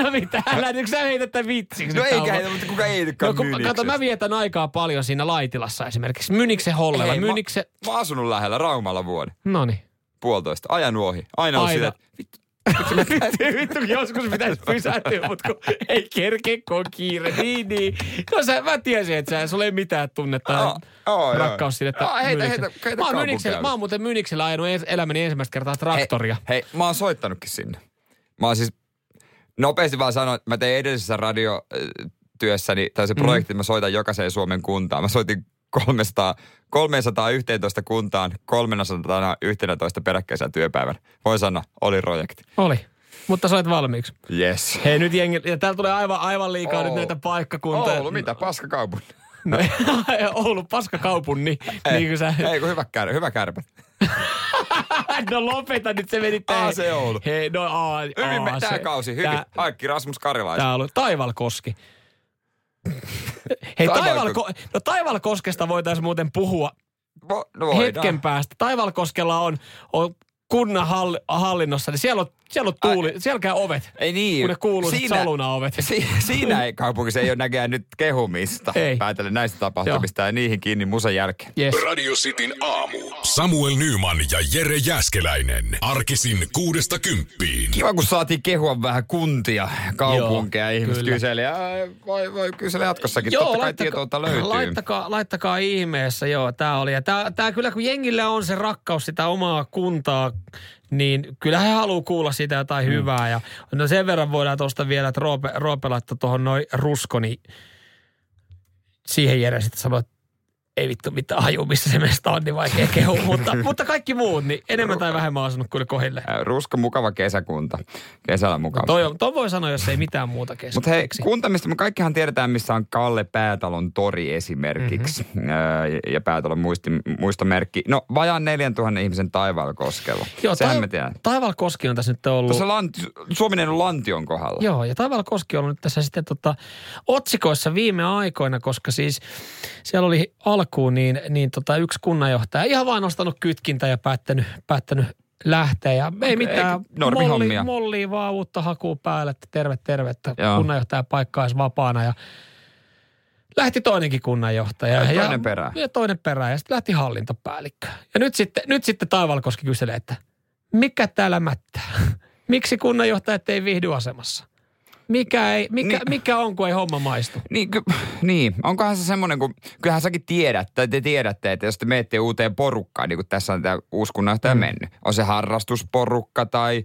No mitä, sä heität tämän vitsiksi. No eikä heitä, mutta kuka ei dikkaa Myniksestä? Kato, mä vietän aikaa paljon siinä Laitilassa esimerkiksi. Myniksen Hollella. Mä oon asunut lähellä Raumalla vuoden. Noniin. 1,5. Ajanut ohi. Aina on sitä, vittu, joskus pitäisi pysähtyä, mutta ei kerke, kun on kiire. Niin. No mä tiesin, että sulla ei mitään tunnetta rakkaus sille, että Myniksellä. Mä oon muuten Myniksellä ajanut elämäni ensimmäistä kertaa traktoria. Hei, mä oon soittanutkin sinne. Mä oon siis, nopeasti vaan sanoin, että mä tein edellisessä radiotyössäni, tai se projekti, mä soitan jokaiseen Suomen kuntaan. Mä soitin 311 kuntaan, 311 peräkkäisellä työpäivänä. Voi sanoa, oli projekti. Oli. mutta sait valmiiksi. Yes. Hei nyt jengi, ja täällä tulee aivan liikaa nyt näitä paikkakuntia. Oulu, mitä? Paskakaupunni. No, Oulu, paskakaupunni. Ei, niin sä... ei kun hyvä kärpät. No lopeta nyt, se meni tähän. AC Oulu. Hei, no hyvin, tää kausi, hyvin. Haikki Rasmus Karjalaisen. Tää on Taivalkoski. Hei, Taivalkoskesta voitaisiin muuten puhua hetken päästä. Taivalkoskella on kunnan hallinnossa, niin siellä on tuuli, siellä käy ovet. Ei niin. Kun ne kuuluu saluna ovet. Siinä ei kaupungissa ei ole näköjään nyt kehumista. Ei. Päätellen näistä tapahtumista ja niihin kiinni musan jälkeen. Yes. Radio Cityn aamu. Samuel Nyman ja Jere Jääskeläinen. Arkisin 6-10. Kiva, kun saatiin kehua vähän kuntia, kaupunkeja. Ihmiset kyselee. Voi kyselee jatkossakin. Joo, totta kai tietoutta löytyy. Laittakaa ihmeessä. Joo, tää oli. Ja tää kyllä, kun jengillä on se rakkaus sitä omaa kuntaa, niin kyllä he haluaa kuulla siitä jotain hyvää. Ja, no sen verran voidaan tuosta vielä, että Roope laittoi tuohon noin rusko, niin siihen Jere sitten sanoi, että ei vittu mitään haju, missä se meistä on, niin vaikea kehu. mutta kaikki muut, niin enemmän tai vähemmän asunut kyllä kohille. Rusko mukava kesäkunta. Kesällä mukava. Toi voi sanoa, jos ei mitään muuta kesäkunta. Mutta hei, kunta, mistä me kaikkihan tiedetään, missä on Kalle Päätalon tori esimerkiksi. Ja Päätalon muistomerkki. No, vajaan 4000 ihmisen Taivalkoskella. Joo, Taivalkoski on tässä nyt ollut. Tuossa Suominen Lantion kohdalla. Joo, ja Taivalkoski on nyt tässä sitten otsikoissa viime aikoina, koska siis siellä oli alkuun, niin yksi kunnanjohtaja ihan vaan nostanut kytkintä ja päättänyt lähteä. Ja ei mitään mollia vaan uutta hakua päälle, että terve, että kunnanjohtajan paikka olisi vapaana. Ja lähti toinenkin kunnanjohtaja. Ja toinen perään. Ja toinen perään, ja sitten lähti hallintopäällikkö. Ja nyt sitten Taivalkoski kyselee, että mikä täällä mättää? Miksi kunnanjohtajat ei viihdy asemassa? Mikä on, kun ei homma maistu? Niin, onkohan se semmoinen, kun kyllähän säkin tiedät, tai te tiedätte, että jos te menette uuteen porukkaan, niin kuin tässä on tämä uusi kunnanjohtaja mennyt. On se harrastusporukka tai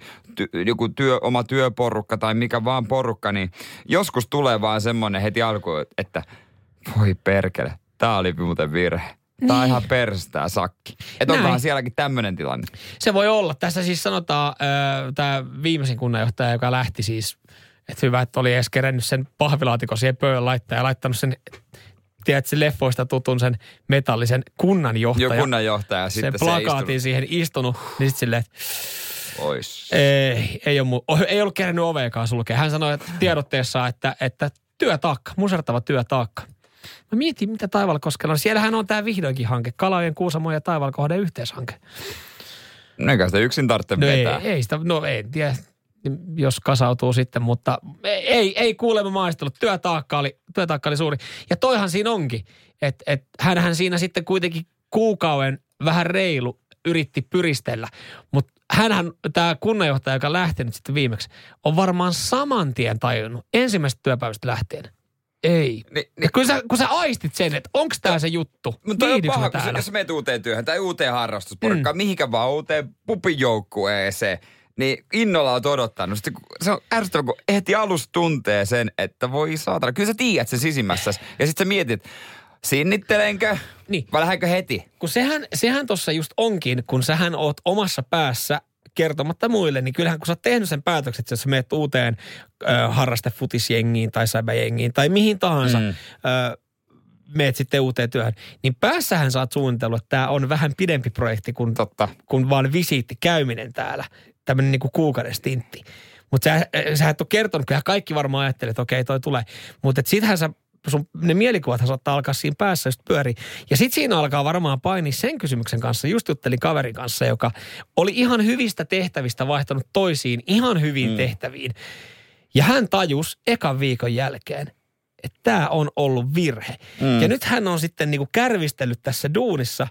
joku oma työporukka tai mikä vaan porukka, niin joskus tulee vaan semmoinen heti alkuun, että voi perkele, tämä oli muuten virhe. Tämä on ihan perstää sakki. Että onkohan sielläkin tämmöinen tilanne? Se voi olla. Tässä siis sanotaan tämä viimeisin kunnanjohtaja, joka lähti siis... Että hyvä, että oli edes kerennyt sen pahvilaatikon siihen pöydän laittaa ja laittanut sen, tiedätkö, leffoista tutun sen metallisen kunnanjohtajan. Jo kunnanjohtaja. Sen plakaatin siihen istunut, niin sitten silleen, että ei ollut kerennyt oveekaan sulkea. Hän sanoi tiedotteessaan, että työtaakka, musertava työtaakka. Mä mietin, mitä Taivalkoskella on. Siellähän on tää vihdoinkin hanke, Kalajoen, Kuusamon ja Taivalkohden yhteishanke. No eikä sitä yksin tarvitse vetää. Ei sitä, no ei tiedä. Jos kasautuu sitten, mutta ei kuulemma maistellut. Työtaakka oli suuri. Ja toihan siinä onkin, että hänhän siinä sitten kuitenkin kuukauden vähän reilu yritti pyristellä. Mutta hänhän, tämä kunnanjohtaja, joka lähtenyt sitten viimeksi, on varmaan saman tien tajunnut ensimmäisestä työpäivästä lähtien. Ei. Ja kun sä aistit sen, että onko tämä se juttu? Mutta on paha, jos menet uuteen työhön tai uuteen harrastusporukkaan, mihinkä vaan uuteen pupijoukkueeseen, niin innolla on odottanut. Sitten se on ärsyttävä, kun ehti alusta tuntee sen, että voi saatana. Kyllä sä tiedät sen sisimmässäsi. Ja sitten sä mietit, sinnittelenkö vai lähdenkö heti? Kun sehän tuossa just onkin, kun sähän oot omassa päässä kertomatta muille, niin kyllähän kun sä oot tehnyt sen päätöksen, että sä menet uuteen harrastefutisjengiin tai säbäjengiin tai mihin tahansa, meet sitten uuteen työhön, niin päässähän saat suunnitellut, että tämä on vähän pidempi projekti kuin vaan visiitti käyminen täällä. Tämmöinen niin kuin kuukauden stintti. Mutta sä et ole kertonut, kyllähän kaikki varmaan ajattelee, että okei, toi tulee. Mutta sittenhän ne mielikuvathan saattaa alkaa siinä päässä just pyöriä. Ja sitten siinä alkaa varmaan painia sen kysymyksen kanssa. Just juttelin kaverin kanssa, joka oli ihan hyvistä tehtävistä vaihtanut toisiin ihan hyviin tehtäviin. Ja hän tajusi ekan viikon jälkeen, että tämä on ollut virhe. Ja nyt hän on sitten niin kuin kärvistellyt tässä duunissa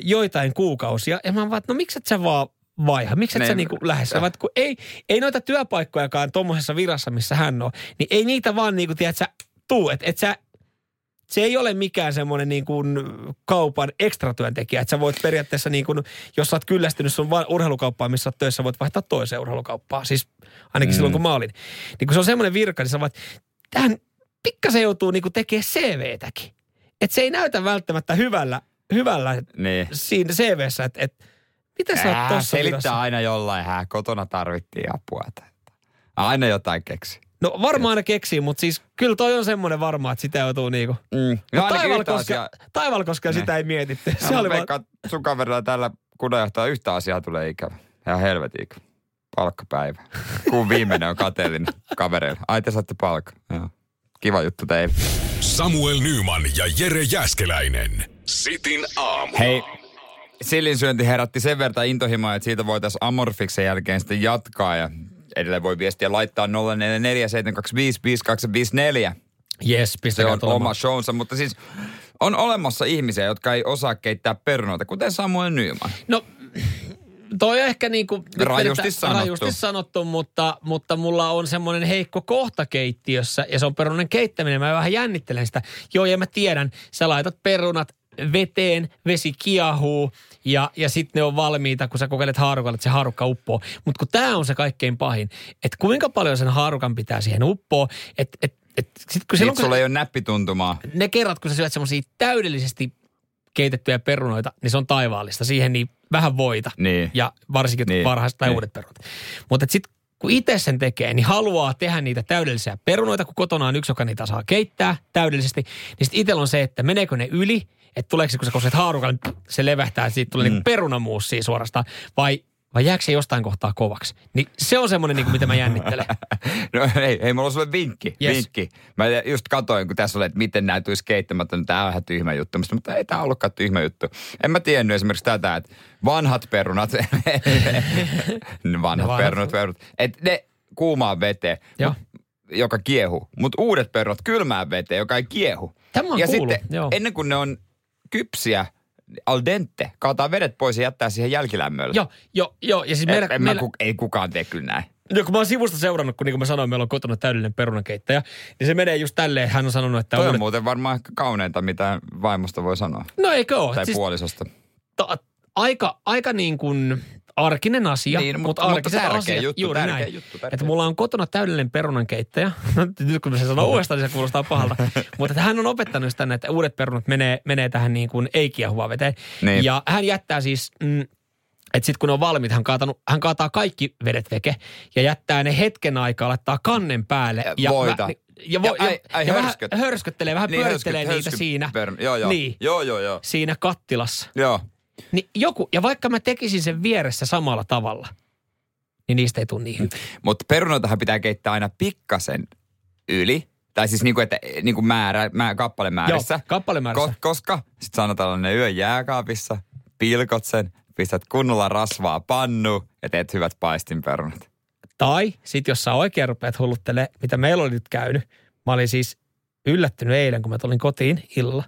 joitain kuukausia. Ja mä vaan, että no miksi et sä vaan... Vaiha. Miksi et sä niinku lähes? Kun ei noita työpaikkojakaan tommosessa virassa, missä hän on, niin ei niitä vaan niinku, tiedät sä, tuu. Se ei ole mikään semmoinen niinku kaupan ekstratyöntekijä, että sä voit periaatteessa niinku, jos sä oot kyllästynyt sun urheilukauppaan, missä sä oot töissä, voit vaihtaa toiseen urheilukauppaan. Siis ainakin silloin, kun mä olin. Niin kun se on semmoinen virka, niin sä voit, tähän pikkasen joutuu niinku tekemään CVtäkin. Että se ei näytä välttämättä hyvällä siinä CVssä, että Mitä sä oot tossa? Selittää aina jollain, kotona tarvittiin apua. Aina jotain keksi. No varmaan aina keksii, mutta siis kyllä toi on semmoinen varma, että sitä joutuu niinku. Mm. No Taivalkoskella sitä ei mietitty. No, se oli vaan... sun kaverilla tällä kunnanjohtajalla yhtä asiaa tulee ikävä. Ja helvetin ikävä. Palkkapäivä. Kun viimeinen on kateellinen kavereilla. Ai te saatte palkkaa. Kiva juttu teille. Samuel Nyman ja Jere Jääskeläinen. Sitin aamu. Hei. Sillinsyönti herätti sen verran intohimoa, että siitä voitaisiin Amorfiksen jälkeen sitten jatkaa. Ja edelleen voi viestiä laittaa 044 725 5254. Yes, se on oma shownsa, mutta siis on olemassa ihmisiä, jotka ei osaa keittää perunoita, kuten Samuel Nyman. No, toi on ehkä niin kuin... Rajusti sanottu, mutta mulla on semmoinen heikko kohta keittiössä, ja se on perunan keittäminen. Mä vähän jännittelen sitä. Joo, ja mä tiedän, sä laitat perunat veteen, vesi kiehuu ja sitten ne on valmiita, kun sä kokeilet haarukalla, että se haarukka uppoo. Mutta kun tää on se kaikkein pahin, että kuinka paljon sen haarukan pitää siihen uppoa, että sulla ei ole näppituntumaa. Ne kerrat, kun sä syöt semmosia täydellisesti keitettyjä perunoita, niin se on taivaallista. Siihen niin vähän voita. Niin. Ja varsinkin varhaiset tai uudet perunat. Mutta sitten kun itse sen tekee, niin haluaa tehdä niitä täydellisiä perunoita, kun kotona on yksi, joka niitä saa keittää täydellisesti. Niin sitten itsellä on se, että meneekö ne yli, että tuleeko se, kun sä koset haarukalle, niin se levähtää, että siitä tulee niin perunamuussia suorastaan. Vai jääkö se jostain kohtaa kovaksi? Niin se on semmoinen, niin kuin, mitä mä jännittelen. No ei, mulla on sulle vinkki. Yes. Vinkki. Mä just katsoin, kun tässä oli, että miten nämä tulisi keittämättä. Tämä on ihan tyhmä juttu. Mutta ei tämä ollutkaan tyhmä juttu. En mä tiennyt esimerkiksi tätä, että vanhat perunat. vanhat perunat. Että ne kuumaan veteen, joka kiehu. Mutta uudet perunat kylmään veteen, joka ei kiehu. Tämä on sitten, ennen kuin ne on kypsiä, al dente, kaataa vedet pois ja jättää siihen jälkilämmölle. Joo. Ja siis ei kukaan tee kyllä näin. No kun mä oon sivusta seurannut, kun niin kuin mä sanoin, meillä on kotona täydellinen perunakeittäjä, niin se menee just tälleen, hän on sanonut, että... Toi on muuten varmaan ehkä kauneinta, mitä vaimosta voi sanoa. No eikö ole. Tai siis puolisosta. Aika niin kuin arkinen asia, niin, mutta tärkeä juttu. Että mulla on kotona täydellinen perunankeittäjä. Nyt kun se sanoo uudestaan, niin se kuulostaa pahalta. Mutta hän on opettanut sitä, että uudet perunat menee tähän niin kuin ei-kiehuvaan veteen. Niin. Ja hän jättää siis, että sitten kun ne on valmiit, hän kaataa kaikki vedet veke ja jättää ne hetken aikaa, laittaa kannen päälle. Ja voita. Vähän hörsköttelee niitä siinä. Joo. Siinä kattilassa. Joo. Niin joku, ja vaikka mä tekisin sen vieressä samalla tavalla, niin niistä ei tule niin. Mutta perunoitahan pitää keittää aina pikkasen yli. Tai siis niinku, että niinku kappalemäärissä. Joo, kappalemäärissä. Koska sit sanotaan ne yön jääkaapissa, pilkot sen, pistät kunnolla rasvaa pannuun ja teet hyvät paistinperunat. Tai sit jos sä oikein rupeat hulluttelemaan, mitä meillä oli nyt käynyt. Mä olin siis yllättynyt eilen, kun mä tulin kotiin illalla,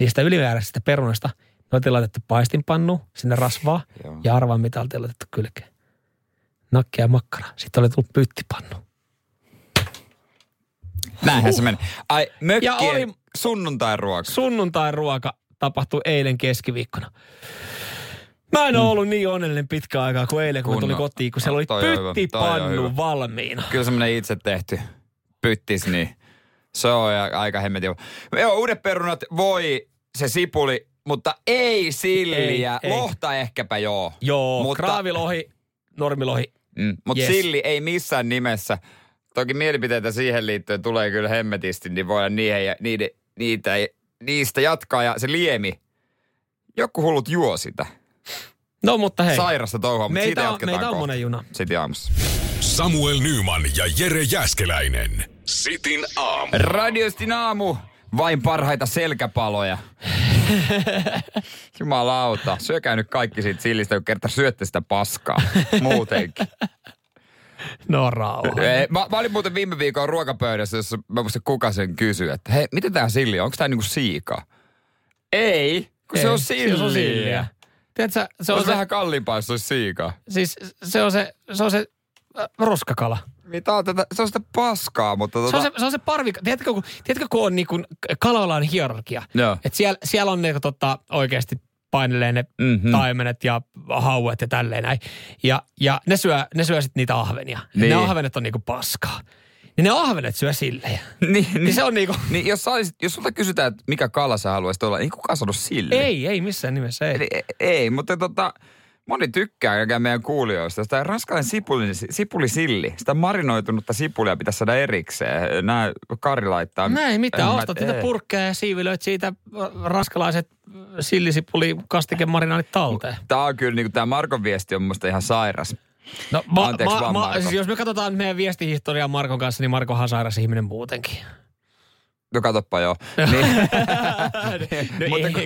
niistä ylimääräisistä perunasta. Me oltiin laitettu paistinpannu, sinne rasvaa. Joo. Ja arvaa, mitä oltiin laitettu kylkeen. Nakkia ja makkara. Sitten oli tullut pyyttipannu. Näinhän se meni. Ai, mökkien sunnuntairuoka. Sunnuntairuoka tapahtui eilen keskiviikkona. Mä en ole ollut niin onnellinen pitkään aikaa kuin eilen, kun tuli kotiin, kun siellä oli pyyttipannu valmiina. Kyllä semmoinen itse tehty pyyttis, niin se on aika hemmetin. Joo, uudet perunat, voi se sipuli. Mutta ei silliä. Lohta ehkäpä joo. Joo, kraavilohi, normilohi. Mutta silli ei missään nimessä. Toki mielipiteitä siihen liittyen tulee kyllä hemmetisti, niin voidaan niistä jatkaa. Ja se liemi, joku hullut juo sitä. No mutta hei. Sairasta touhua, mutta siitä jatketaan kohta. Meitä on monen juna. City aamussa. Samuel Nyman ja Jere Jääskeläinen. Cityn aamu. Radio Cityn aamu. Vain parhaita selkäpaloja. Jumalauta, syökää nyt kaikki siitä sillistä, kun kerta syötte sitä paskaa muutenkin. No rauha. Mä olin muuten viime viikon ruokapöydässä, jossa mä muistin kuka sen kysyi, että hei, mitä tää silli on? Onko tää niinku siika? Ei, kun ei, se on silliä. Tiedätkö, se on vähän kalliimpaa, jos se olisi siika. Siis se on se roskakala. Se on sitä paskaa, mutta... Se on se parvika. Tiedätkö, kun on niin kuin kalalla on hierarkia? Että siellä on ne, oikeasti painelee ne taimenet ja hauet ja tälleen näin. Ja ne syö sitten niitä ahvenia. Niin. Ne ahvenet on niin kuin paskaa. Niin ne ahvenet syö silleen. Niin se on niin kuin... Niin jos sulta kysytään, että mikä kala sä haluaisit olla, niin kukaan sanoo silleen. Ei missään nimessä, ei. Eli, ei, mutta Moni tykkää joka meidän kuulijoista. Sitä ranskalainen sipulisilli. Sitä marinoitunutta sipulia pitäisi saada erikseen. Nämä Kari laittaa. Näin, mitä ostat niitä purkkeja ja siivilöit siitä ranskalaiset sillisipuli kastikemarinaalit talteen. Tämä on kyllä, niin kuin tämä Markon viesti on musta ihan sairas. No, Anteeksi, Marko. Siis jos me katsotaan meidän viestihistoriaa Markon kanssa, niin Markohan sairas ihminen muutenkin. No katsoppa joo. Niin.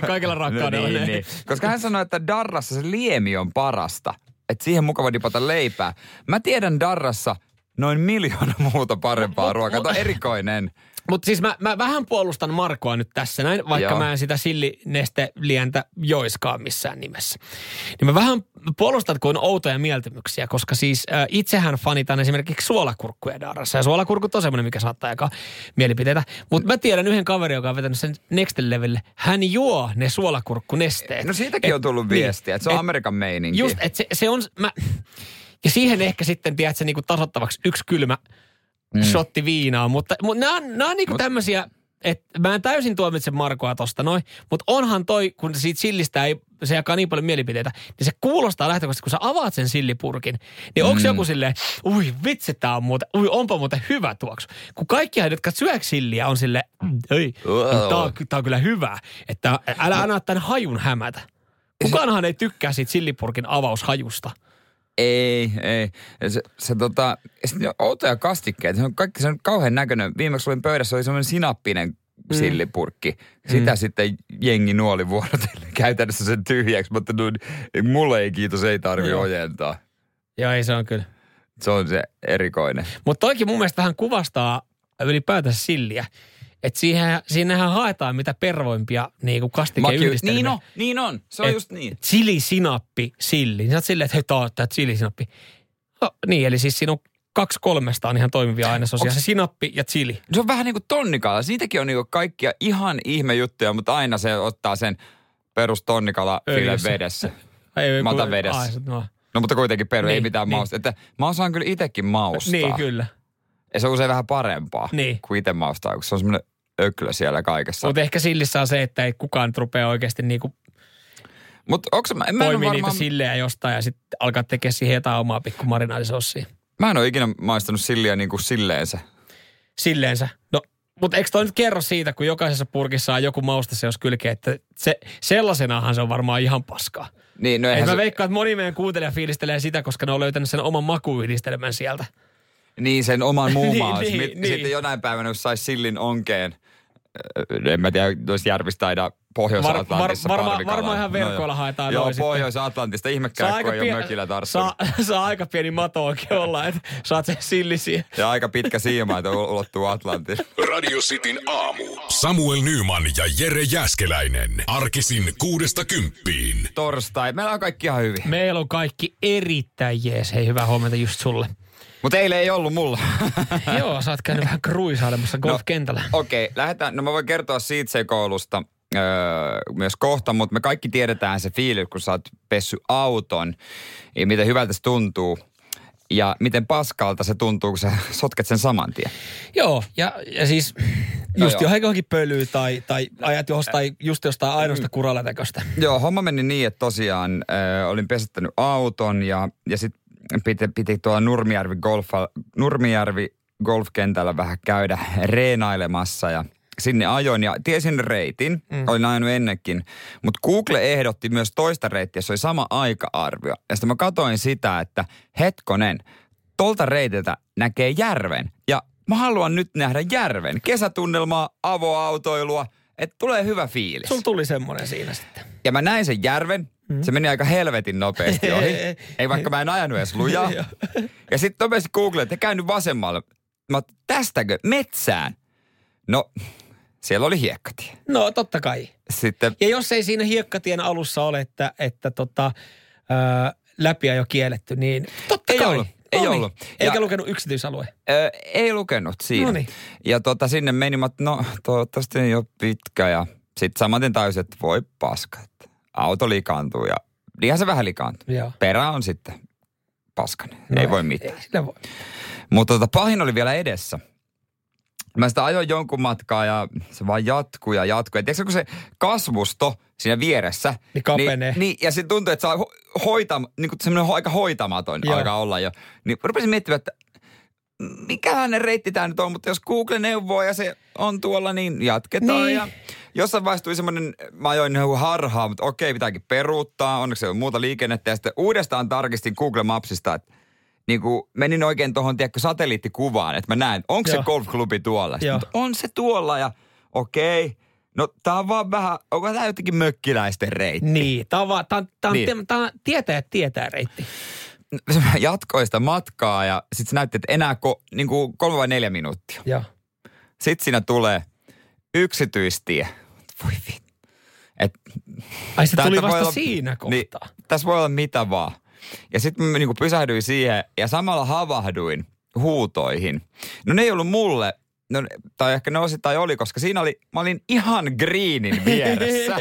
Kaikella rakkaudella. No, niin. Koska hän sanoi, että darrassa se liemi on parasta. Että siihen mukava dipata leipää. Mä tiedän darrassa noin 1 miljoona muuta parempaa ruokaa. Tämä on erikoinen. Mutta siis mä vähän puolustan Markoa nyt tässä näin, vaikka joo. Mä en sitä sillinestelientä joiskaan missään nimessä. Niin mä vähän puolustan, kun on outoja mieltymyksiä, koska siis itsehän fanitan esimerkiksi suolakurkkuja darrassa. Ja suolakurkut on semmoinen, mikä saattaa jakaa mielipiteitä. Mutta mä tiedän yhden kaverin, joka on vetänyt sen next levelille. Hän juo ne suolakurkkunesteet. No siitäkin on tullut viestiä, että se on Amerikan meininki. Just, että se on... Ja siihen ehkä sitten, tiedätkö, niinku tasoittavaksi yksi kylmä... shotti viinaa, mutta nämä on niinku tämmöisiä, että mä en täysin tuomitse Markoa tosta noin, mutta onhan toi, kun siitä sillistä ei, se jakaa niin paljon mielipiteitä, niin se kuulostaa lähtökohtaisesti, kun sä avaat sen sillipurkin, niin onko joku silleen, ui vitsi tää on muuten, ui onpa muuten hyvä tuoksu. Kun kaikkihan, jotka syöks silliä, on silleen, tää on kyllä hyvä, että älä anna tämän hajun hämätä. Kukaanhan ei tykkää siitä sillipurkin avaushajusta. Ei. Outoja kastikkeet. Se on kaikki se on kauhean näköinen. Viimeksi olin pöydässä, oli semmoinen sinappinen sillipurkki. Sitä sitten jengi nuoli vuorotellen käytännössä sen tyhjäksi, mutta mulle ei kiitos, ei tarvitse ojentaa. Joo, ei se on kyllä. Se on se erikoinen. Mutta toikin mun mielestä vähän kuvastaa ylipäätänsä silliä. Että siinähän haetaan mitä pervoimpia niinku kastikeyhdistelmiä. Niin on. Se on just niin. Chili-sinappi, silli. Niin sä oot silleen, että hei, tää on tää chili-sinappi. No niin, eli siis siinä on 2 3:sta on ihan toimivia ainesosia. Se sinappi ja chili. Se on vähän niinku tonnikala. Siitäkin on niinku kaikkia ihan ihme juttuja, mutta aina se ottaa sen perus tonnikala filen vedessä. Matan vedessä. No mutta kuitenkin ei mitään mausta. Että mä osaan kyllä itekin maustaa. Niin, kyllä. Ja se on usein vähän parempaa kuin itse maustaa, kun se on semmoinen öklö siellä kaikessa. Mutta ehkä sillissä on se, että ei kukaan rupea oikeasti niinku poimii niitä silleä jostain ja sitten alkaa tekemään siihen jotain omaa pikku marinaalisossia. Mä en ole ikinä maistanut silliä niinku silleensä. Silleensä? No, mutta eikö toi nyt kerro siitä, kun jokaisessa purkissa on joku maustaseos kylkeä, että sellaisenahan se on varmaan ihan paskaa. Niin, no mä veikkaan, että moni meidän kuuntelija fiilistelee sitä, koska ne on löytänyt sen oman makuyhdistelmän sieltä. Niin, sen oman muumaan. Sitten jonain päivänä, jos saisi sillin onkeen, en mä tiedä, olisi järvistä aina Pohjois-Atlantissa parvikalaa. Varmaan ihan verkoilla haetaan. Joo, Pohjois-Atlantista. Ihmekään, kun ei ole mökillä tarttunut. Saa aika pieni mato-onkin olla, että saat sen sillisiä. Ja aika pitkä siima, että ulottuu Atlantissa. Radio Cityn aamu. Samuel Nyman ja Jere Jääskeläinen. Arkisin 6-10. Torstai. Meillä on kaikki ihan hyvin. Meillä on kaikki erittäin jees. Hei, hyvää huomenta just sulle. Mutta eilen ei ollut mulla. Joo, sä oot käynyt vähän kruisailemassa golfkentällä. No, okei, lähdetään. No mä voin kertoa siitä sekoilusta myös kohta, mutta me kaikki tiedetään se fiilis, kun sä oot pessyt auton ja miten hyvältä se tuntuu. Ja miten paskalta se tuntuu, kun sä sotket sen saman tien. Joo, ja siis just johonkin pölyyn tai ajat jostain ainoasta kuralatekosta. Joo, homma meni niin, että tosiaan olin pesettänyt auton ja sitten piti tuolla Nurmijärvi golfkentällä vähän käydä reenailemassa ja sinne ajoin ja tiesin reitin, olin ajanut ennenkin, mutta Google ehdotti myös toista reittiä, se oli sama aika-arvio. Ja sitten mä katsoin sitä, että hetkonen, tolta reitiltä näkee järven ja mä haluan nyt nähdä järven. Kesätunnelmaa, avoautoilua, että tulee hyvä fiilis. Sulla tuli semmoinen siinä sitten. Ja mä näin sen järven. Se meni aika helvetin nopeasti ohi. Ei vaikka mä en ajanut edes lujaa. Ja sitten nopeasti Google, että käy nyt vasemmalle. Mä oon, tästäkö metsään? No, siellä oli hiekkatie. No, totta kai. Sitten... Ja jos ei siinä hiekkatien alussa ole, että läpi on jo kielletty, niin totta kai. Ei ollut. Eikä lukenut yksityisalue? Ei lukenut siinä. Noniin. Ja sinne meni, mä toivottavasti ei ole pitkä. Ja sitten samaten täysin, että voi paska, auto likaantuu ja ihan se vähän likaantuu. Joo. Perä on sitten paskainen. No ei voi mitään. Ei voi. Mutta pahin oli vielä edessä. Mä sitä ajoin jonkun matkaa ja se vaan jatkuu ja jatkuu. Ja tiedätkö, kun se kasvusto siinä vieressä. Niin kapenee. Niin, ja sitten tuntuu, että se on niin kuin semmoinen aika hoitamaton alkaa olla jo. Niin rupesin miettimään, että mikähän ne reitti tämä nyt on, mutta jos Google neuvoo ja se on tuolla, niin jatketaan. Niin. Ja jossain vaiheessa tuli semmoinen, mä ajoin harhaa, mutta okei, pitääkin peruuttaa. Onneksi ei ole muuta liikennettä. Ja sitten uudestaan tarkistin Google Mapsista, että niin kuin menin oikein tuohon, tiedätkö, satelliittikuvaan, että mä näen, onko se golfklubi tuolla. Mutta on se tuolla ja okei. No tää on vaan vähän, onko tää jotenkin mökkiläisten reitti? Niin, tää on vaan, tää on tietää reitti. Jatkoista matkaa ja sit se näytti, että enää niin kuin 3 vai 4 minuuttia. Joo. Sit siinä tulee yksityistie. Voi vittu. Ai se tuli vasta siinä kohtaa. Niin, tässä voi olla mitä vaan. Ja sitten mä niinku pysähdyin siihen ja samalla havahduin huutoihin. No ne ei ollut mulle, no, tai ehkä ne osittain oli, koska siinä oli, mä olin ihan greenin vieressä.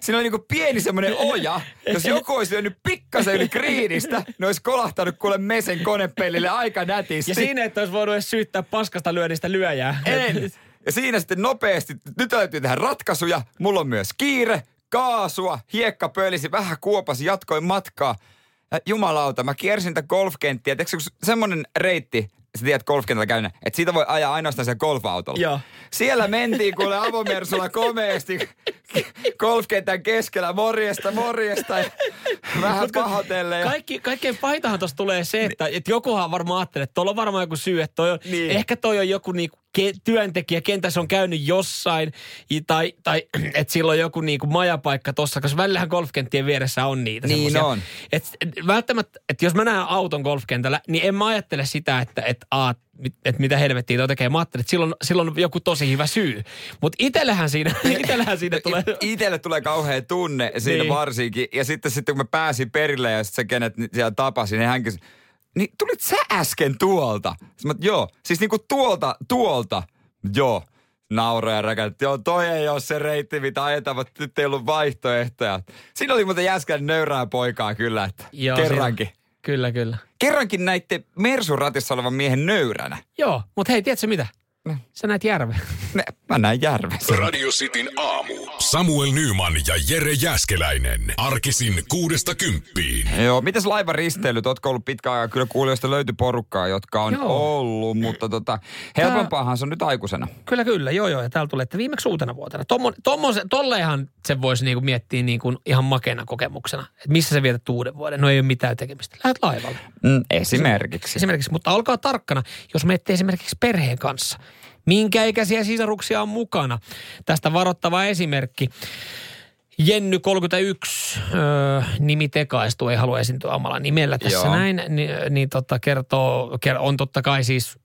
Siinä oli niinku pieni semmoinen oja. Jos joku olisi lyönyt pikkasen yli greenistä, ne olisi kolahtanut kuule mesen konepellille aika nätisti. Ja siinä, että olisi voinut edes syyttää paskasta lyönnistä lyöjää. En. Ja siinä sitten nopeasti, nyt täytyy tehdä ratkaisuja, mulla on myös kiire. Kaasua, hiekka pölisi, vähän kuopasi, jatkoin matkaa. Jumalauta, mä kiersin tätä golfkenttiä. Tiedätkö, semmoinen reitti, sä tiedät golfkentällä käynä, että siitä voi ajaa ainoastaan se golfautolla. Joo. Siellä mentiin kuule avomersulla komeasti golfkentän keskellä. Morjesta. Vähän pahoitelleen. Kaikkein paitahan tuossa tulee se, että jokuhan varmaan ajattelee, että tuolla on varmaan joku syy, että toi on, niin. Ehkä toi on joku niinku työntekijä kentässä on käynyt jossain, tai että sillä on joku niinku majapaikka tossa, koska välillähän golfkenttien vieressä on niitä. Niin semmosia. On. Välttämättä, että jos mä näen auton golfkentällä, niin en mä ajattele sitä, että mitä helvettiä toi tekee. Mä ajattelen, että silloin on joku tosi hyvä syy. Mutta itsellähän siinä tulee. Itselle tulee kauhea tunne siinä niin. Varsinkin. Ja sitten kun mä pääsin perille ja sitten se kenet siellä tapasin, niin hänkin... Niin tulit sä äsken tuolta. Joo, siis niinku tuolta. Joo, nauroja räkänyt. Joo, toi ei ole se reitti, mitä ajetaan, mutta nyt ei ollut vaihtoehtoja. Siinä oli muuten jäskän nöyrää poikaa kyllä, että joo, kerrankin. Siinä. Kyllä. Kerrankin näitte mersuratissa olevan miehen nöyränä. Joo, mutta hei, tiedätkö mitä? Sä näet järven. Mä näen järven. Radio Cityn aamu. Samuel Nyman ja Jere Jääskeläinen. Arkisin 6-10. Joo, mitäs laivaristeilyt? Ootko ollut pitkään aikaa? Kyllä kuulijoista löytyi porukkaa, jotka on ollut, mutta helpompaahan se on nyt aikuisena. Kyllä, joo. Ja täällä tulee, että viimeksi uutena vuotena. Tolleenhan se voisi niinku miettiä niinku ihan makeana kokemuksena. Että missä se vietät uuden vuoden? No ei ole mitään tekemistä. Lähet laivalle. Esimerkiksi, mutta olkaa tarkkana, jos menette esimerkiksi perheen kanssa. Minkä ikäisiä sisaruksia on mukana? Tästä varoittava esimerkki. Jenny 31, nimi tekaistuu, ei halua esiintyä omalla nimellä tässä näin. Kertoo, on totta kai siis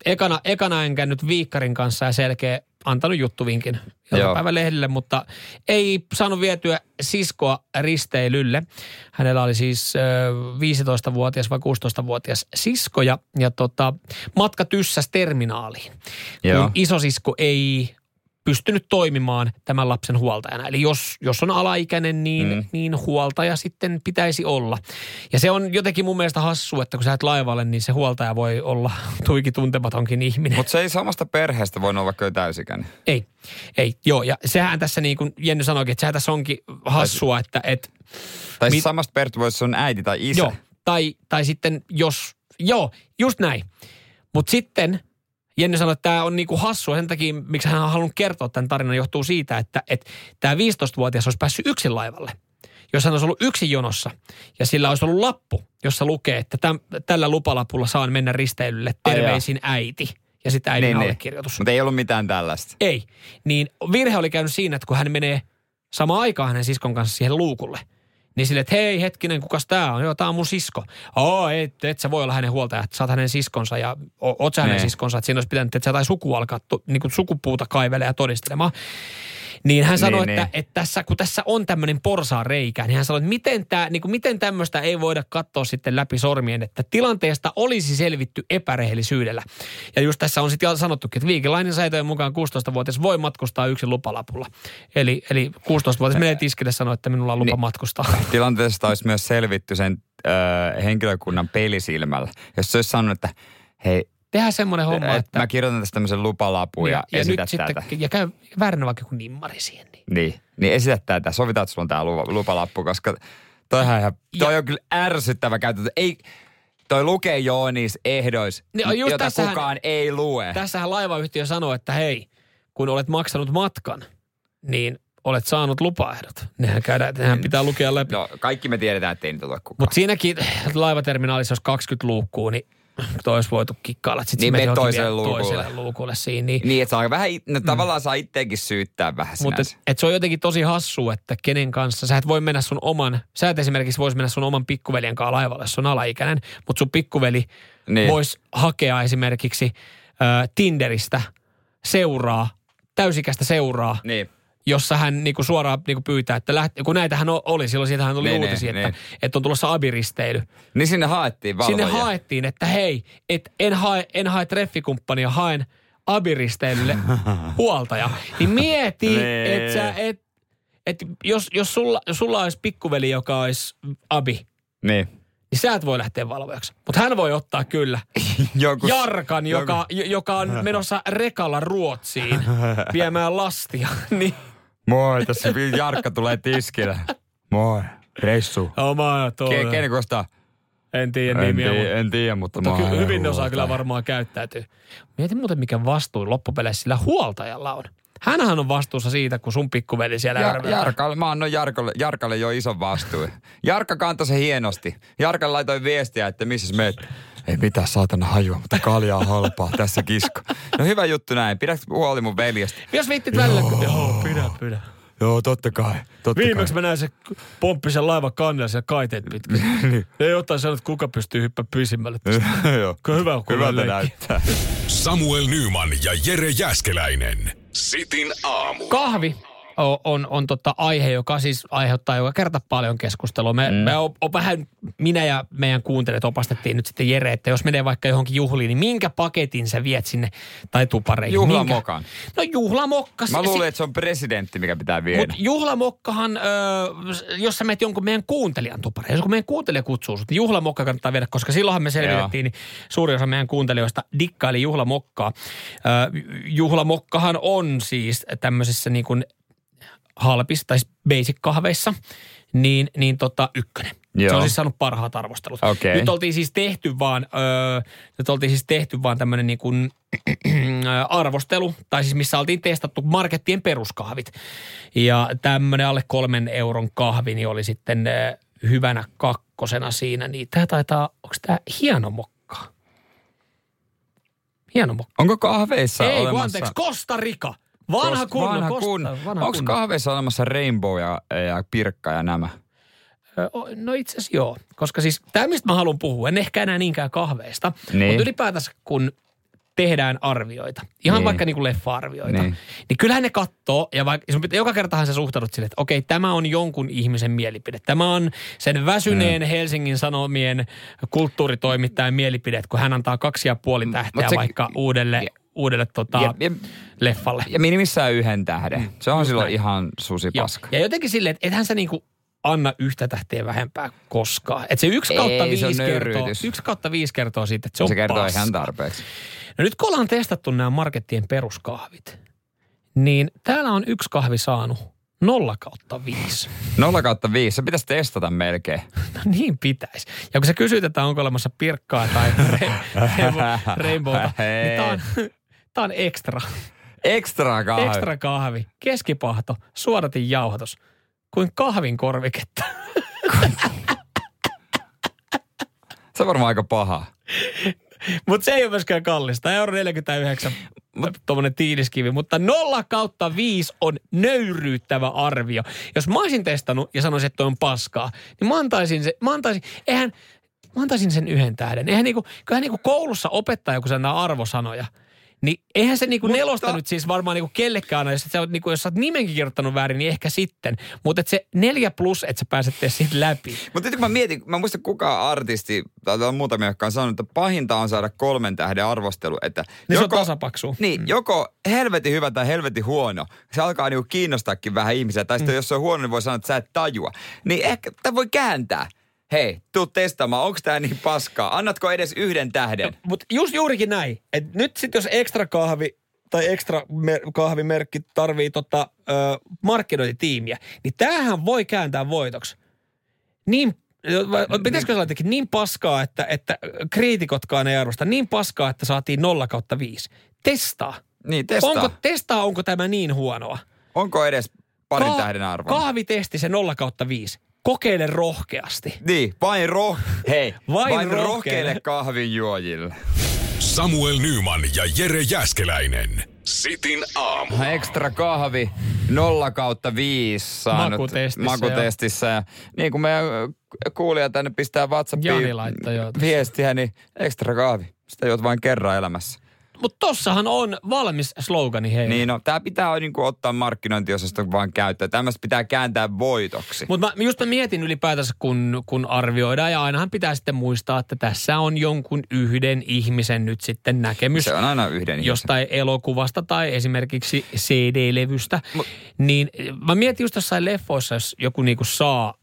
ekana enkä nyt Viikkarin kanssa ja selkeä antanut juttuvinkin iltapäivän lehdille, mutta ei saanut vietyä siskoa risteilylle. Hänellä oli siis 15-vuotias vai 16-vuotias sisko ja matka tyssäs terminaaliin. Kun isosisko ei pystynyt toimimaan tämän lapsen huoltajana. Eli jos on alaikäinen, niin huoltaja sitten pitäisi olla. Ja se on jotenkin mun mielestä hassua, että kun sä et laivalle, niin se huoltaja voi olla tuiki tuntematonkin ihminen. Mutta se ei samasta perheestä voi olla kyllä täysikäinen. Ei, joo. Ja sehän tässä niin kuin Jenny sanoikin, että sehän tässä onkin hassua, että... Tai samasta perheestä voisi olla äiti tai isä. Joo, tai sitten jos... Joo, just näin. Mutta sitten... Jenny sanoi, että tämä on niinku hassua. Sen takia, miksi hän on halunnut kertoa tämän tarinan, johtuu siitä, että tämä 15-vuotias olisi päässyt yksin laivalle, jos hän olisi ollut yksin jonossa. Ja sillä olisi ollut lappu, jossa lukee, että tällä lupalapulla saan mennä risteilylle. Terveisin äiti. Ja sitten äidin allekirjoitus. Mutta ei ollut mitään tällaista. Ei. Niin virhe oli käynyt siinä, että kun hän menee samaan aikaan hänen siskon kanssa siihen luukulle, niin sille, että hei hetkinen, kukas tää on? Joo, tää on mun sisko. Et sä voi olla hänen huoltaja, että sä oot hänen siskonsa ja oot sä hänen siskonsa. Että siinä olisi pitänyt, että sä tai suku alkaa niin kuin sukupuuta kaivelemaan ja todistelemaan. Niin hän sanoi, että tässä, kun tässä on tämmöinen porsaan reikä, niin hän sanoi, että miten tämmöistä ei voida katsoa sitten läpi sormien, että tilanteesta olisi selvitty epärehellisyydellä. Ja just tässä on sitten sanottukin, että Viikinlainen sääntöjen mukaan 16-vuotias voi matkustaa yksin lupalapulla. Eli 16-vuotias menee tiskille sanoa, että minulla on lupa matkustaa. Tilanteesta olisi myös selvitty sen henkilökunnan pelisilmällä. Jos se olisi sanonut, että hei, Tehdään semmoinen homma, että... Mä kirjoitan tästä tämmöisen lupalapun ja esität tätä. Sitten, ja käy väärinä vaikka joku nimmari siihen. Niin esität tätä. Sovitaan, että sulla on tää lupalappu, koska toi on kyllä ärsyttävä käytäntö. Ei... Toi lukee joo niissä ehdoissa, jota tässähän, kukaan ei lue. Tässähän laivayhtiö sanoo, että hei, kun olet maksanut matkan, niin olet saanut lupaehdot. Nehän pitää lukea läpi. No, kaikki me tiedetään, ettei niitä lue kukaan. Mutta siinäkin laivaterminaalissa olisi 20 luukkua, niin toi olisi voitu kikkailla. Niin me toiselle luukulle siinä. Niin että saa vähän, tavallaan saa itteenkin syyttää vähän sinänsä. Mutta se on jotenkin tosi hassua, että kenen kanssa. Sä et esimerkiksi voisi mennä sun oman pikkuveljen kanssa laivalle, jos on alaikäinen. Mutta sun pikkuveli voisi hakea esimerkiksi Tinderistä täysikäistä seuraa. Niin. Jossa hän niinku suoraan niinku pyytää, että kun näitähän oli, silloin siitähän tuli uutisia, että on tulossa abiristeily. Niin sinne haettiin valvoja. Sinne haettiin, että hei, en hae treffikumppania, haen abiristeilylle huoltaja. Niin mieti, että jos sulla olisi pikkuveli, joka olisi abi, niin sä et voi lähteä valvojaksi. Mutta hän voi ottaa kyllä Jarkan, joka on menossa rekalla Ruotsiin viemään lastia. Niin. Moi, tässä Jarkka tulee tiskillä. Moi, reissu. Oma toinen. Kenen kostaa? En tiedä nimiä. En tiedä, mutta hyvin ne osaa kyllä varmaan käyttäytyä. Mietin muuten, mikä vastuu loppupeleissä sillä huoltajalla on. Hänhän on vastuussa siitä, kun sun pikkuveli siellä Jarkalle, mä annoin Jarkalle jo ison vastuun. Jarkka kantoi se hienosti. Jarkalle laitoin viestiä, että missäs meet. Ei mitään saatana hajua, mutta kaljaa halpaa tässä kisko. No hyvä juttu näin. Pidätkö huoli mun veljestä? Jos vittit välillä. Joo, pidä. Joo, totta kai. Viimeksi mä näin se pomppisen laivan kannella siellä kaiteet pitkin. Ei jotain sanoa, että kuka pystyy hyppää pisimmälle. Joo. Hyvältä näyttää. Samuel Nyman ja Jere Jääskeläinen. Sitin aamu. Kahvi on aihe, joka siis aiheuttaa joka kerta paljon keskustelua. Minä ja meidän kuuntelijat opastettiin nyt sitten Jere, että jos menee vaikka johonkin juhliin, niin minkä paketin sä viet sinne tai tupareihin? Juhlamokan. No juhlamokka. Mä luulen, että se on presidentti, mikä pitää viedä. Mutta juhlamokkahan, jos sä menet jonkun meidän kuuntelijan tupareihin, jos meidän kuuntelija kutsuu sut, niin juhlamokka kannattaa viedä, koska silloinhan me selvitettiin, niin suurin osa meidän kuuntelijoista dikkaili juhlamokkaa. Juhlamokkahan on siis tämmöisessä niin kuin halpissa tai basic-kahveissa, niin ykkönen. Joo. Se on siis saanut parhaat arvostelut. Okay. Nyt oltiin siis tehty vaan tämmöinen niin kuin arvostelu, tai siis missä oltiin testattu markettien peruskahvit. Ja tämmöinen alle 3 euron kahvi niin oli sitten hyvänä kakkosena siinä. Niin tämä taitaa, onko tämä hieno mokka? Onko kahveissa olemassa? Ei, anteeksi, Costa Rica. Vanha kunno. Onko kahveissa olemassa Rainbow ja Pirkka ja nämä? No itse asiassa joo, koska siis tämä mistä mä haluan puhua, en ehkä enää niinkään kahveista, mutta ylipäätänsä kun tehdään arvioita, ihan vaikka niin kuin leffa-arvioita, niin kyllähän ne kattoo ja joka kertahan sä suhtaudut sille, että okei, tämä on jonkun ihmisen mielipide. Tämä on sen väsyneen Helsingin Sanomien kulttuuritoimittajan mielipide, kun hän antaa 2,5 tähteä vaikka uudelle leffalle. Ja minimissään 1 tähden. Se on silloin ihan susipaska. Ja jotenkin silleen, että ethän sä niinku anna 1 tähteä vähempää koskaan. Että se 1/5 kertoo siitä, että se on paska. Se kertoo ihan tarpeeksi. No nyt kun ollaan testattu nämä markettien peruskahvit, niin täällä on yksi kahvi saanut 0/5. 0/5? Se pitäisi testata melkein. No niin pitäisi. Ja kun sä kysyt, että onko olemassa Pirkkaa tai Rainbowta, niin tää on ekstra. Ekstra kahvi. Ekstra kahvi. Keskipahto, suodatin jauhatus. Kuin kahvin korviketta. Se on varmaan aika paha. Mutta se ei ole myöskään kallista. 1,49 €. Tuommoinen tiiliskivi, mutta 0/5 on nöyryyttävä arvio. Jos mä olisin testannut ja sanoisin, että toi on paskaa, niin mä antaisin sen 1 tähden. Kyllähän niinku koulussa opettaja, kun se antaa arvosanoja, niin eihän se niinku nelosta nyt siis varmaan niinku kellekään aina. Jos sä oot nimenkin kirjoittanut väärin, niin ehkä sitten. Mutta se 4+, että sä pääset siitä läpi. Mutta nyt kun mä muistan kukaan artisti, tai on muutamia, jotka on sanonut, että pahinta on saada 3 tähden arvostelu. Että niin joko, se on tasapaksu. Niin, joko helvetin hyvä tai helvetin huono. Se alkaa niinku kiinnostaakin vähän ihmisiä. Tai sitten jos se on huono, niin voi sanoa, että sä et tajua. Niin ehkä tämä voi kääntää. hei, tuu testaamaan, onko tää niin paskaa? Annatko edes yhden tähden? No, mutta just juurikin näin. Et nyt sit jos ekstra kahvi tai ekstra kahvimerkki tarvii markkinointitiimiä, niin tämähän voi kääntää voitoksi. Niin, pitäisikö sanoa jotenkin niin paskaa, että kriitikotkaan ei arvosta, niin paskaa, että saatiin 0/5. Testaa. Niin, testaa. Onko tämä niin huonoa? Onko edes parin tähden arvoa? Kahvitesti se 0/5. Kokeile rohkeasti. Niin, vain rohkeille kahvinjuojille. Samuel Nyman ja Jere Jääskeläinen. Sitin aamu. Ekstra kahvi 0/5 saanut makutestissä. Ja niin kuin meidän kuulija tänne pistää WhatsAppiin viestiä, niin ekstra kahvi. Sitä juot vain kerran elämässä. Mutta tossahan on valmis slogani heille. Niin no, tää pitää niinku ottaa markkinointiosasta vaan käyttää. Tämmöistä pitää kääntää voitoksi. Mutta just mä mietin ylipäätänsä, kun arvioidaan, ja ainahan pitää sitten muistaa, että tässä on jonkun yhden ihmisen nyt sitten näkemys. Se on aina yhden jostain ihmisen. Elokuvasta tai esimerkiksi CD-levystä. Niin mä mietin just jossain leffoissa, jos joku niinku saa,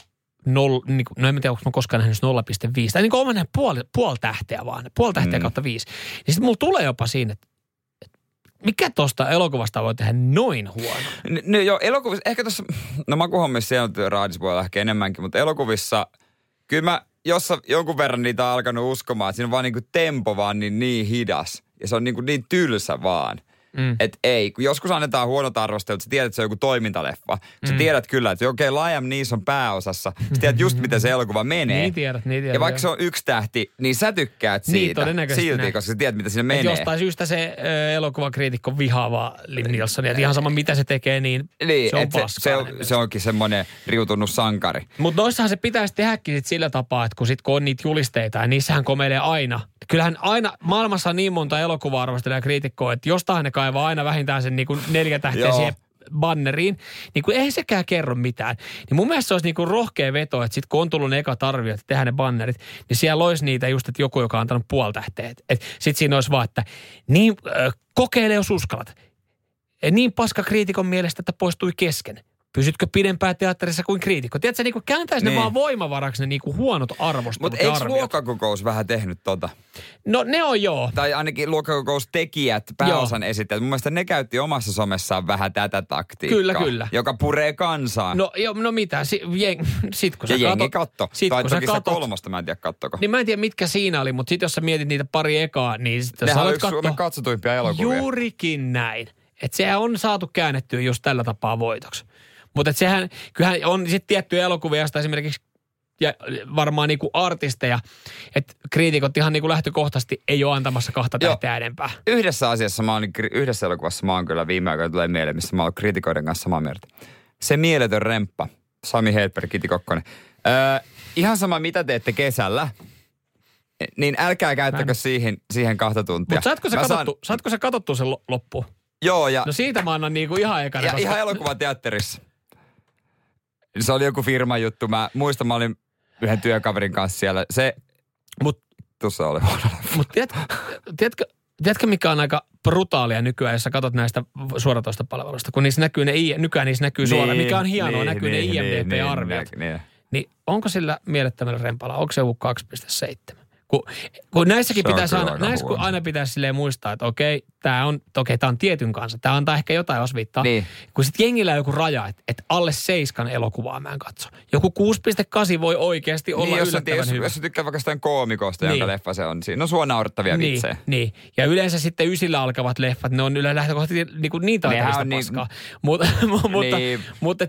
no en tiedä, onko mä koskaan nähnyt 0.5. Tai niin kuin olen puoli tähteä vaan. Puoli tähteä kautta 5. Niin sitten mulla tulee jopa siinä, että mikä tuosta elokuvasta voi tehdä noin huono? No joo, elokuvissa, ehkä tuossa, no makuhommissa siellä on raadispuolella ehkä enemmänkin, mutta elokuvissa, kyllä mä jonkun verran niitä on alkanut uskomaan, että siinä on vaan niin kuin tempo vaan niin hidas. Ja se on niin kuin niin tylsä vaan. Että ei, kun joskus annetaan huonot arvostelut, sä tiedät, että se on joku toimintaleffa. Sä tiedät kyllä, että okei, Liam Neeson pääosassa. Sä tiedät just, miten se elokuva menee. Niin tiedät. Ja vaikka se on yksi tähti, niin sä tykkäät siitä. Niin, todennäköisesti silti, koska sä tiedät, mitä siinä menee. Et jostain syystä se elokuvakriitikko vihaava Liam Neeson, että ihan sama, mitä se tekee, niin se on paskainen. Se onkin semmoinen riutunut sankari. Mutta noissahan se pitäisi tehdäkin sit sillä tapaa, että kun on niitä julisteita, ja niissähän komeilee aina. Kyllähän aina maailmassa on niin monta elokuva-arvostelijaa ja kriitikkoa, että jostain ne kaivaa aina vähintään sen niin kuin 4 tähteä siihen banneriin. Niin kuin eihän sekään kerro mitään. Niin mun mielestä se olisi niin kuin rohkea veto, että sitten kun on tullut ne ekat arviot, että tehdään ne bannerit, niin siellä olisi niitä just, että joku, joka on antanut puoli tähteä. Sitten siinä olisi vaan, että niin kokeile, jos uskallat. Niin paska kriitikon mielestä, että poistui kesken. Pysytkö pidempään teatterissa kuin kriitikko? Tiedätkö, niin kääntäisi ne vaan voimavaraksi ne niinku huonot arvostelut. Mutta eikö luokkakokous vähän tehnyt tota? No ne on joo. Tai ainakin luokkakokoustekijät, pääosan esittäjät. Mun mielestä ne käytti omassa somessaan vähän tätä taktiikkaa. Kyllä. Joka puree kansaan. No mitä? Sit kun sä katot. Jengi katto. Tai toki sitä kolmosta mä en tiedä kattoko. Niin mä en tiedä mitkä siinä oli, mutta sit jos sä mietit niitä pari ekaa, niin sit jos sä olet katsoa. Nehän on yksi Suomen katsotuimpia elokuvia. Juurikin näin. Että sehän on saatu käännettyä just tällä tapaa voitoksi. Mutta sehän, kyllähän on sitten tiettyjä elokuvia, josta esimerkiksi, ja varmaan niinku artisteja, että kriitikot ihan niinku lähtökohtaisesti ei ole antamassa 2 tähteä enempää. Yhdessä asiassa yhdessä elokuvassa mä oon kyllä viime aikoina tulee mieleen, missä mä oon kriitikoiden kanssa samaa mieltä. Se mieletön remppa, Sami Hedberg, Kiti Kokkonen. Ihan sama, mitä teette kesällä, niin älkää käyttäkö siihen 2 tuntia. Mutta saatko sä katsottua sen loppuun? Joo, ja no siitä mä annan niinku ihan ekana. Ja koska ihan elokuvateatterissa. Se oli joku firman juttu. Mä muistan, mä olin yhden työkaverin kanssa siellä. Se, tuossa oli huono. Mutta tiedätkö, mikä on aika brutaalia nykyään, jos sä katot näistä suoratoistopalveluista, kun niissä näkyy nykyään niissä näkyy suoraan, mikä on hienoa, näkyy ne IMDb-arviot. Niin onko sillä mielettömällä rempalla, onko se joku 2.7? Kun näissäkin pitäisi aina pitäisi silleen muistaa, että okei, tää on tietyn kanssa. Tää antaa ehkä jotain osviittaa. Niin. Kun sit jengillä on joku raja, että alle 7 elokuvaa mä en katso. Joku 6.8 voi oikeasti olla niin, yllättävän hyvä. Jos sä tykkää vaikka sitä koomikosta, niin, jonka leffa se on. Siinä on sua naurattavia vitsejä. Niin. Ja yleensä sitten ysillä alkavat leffat, ne on yleensä lähtökohtaisesti niin taitavista paskaa. Mutta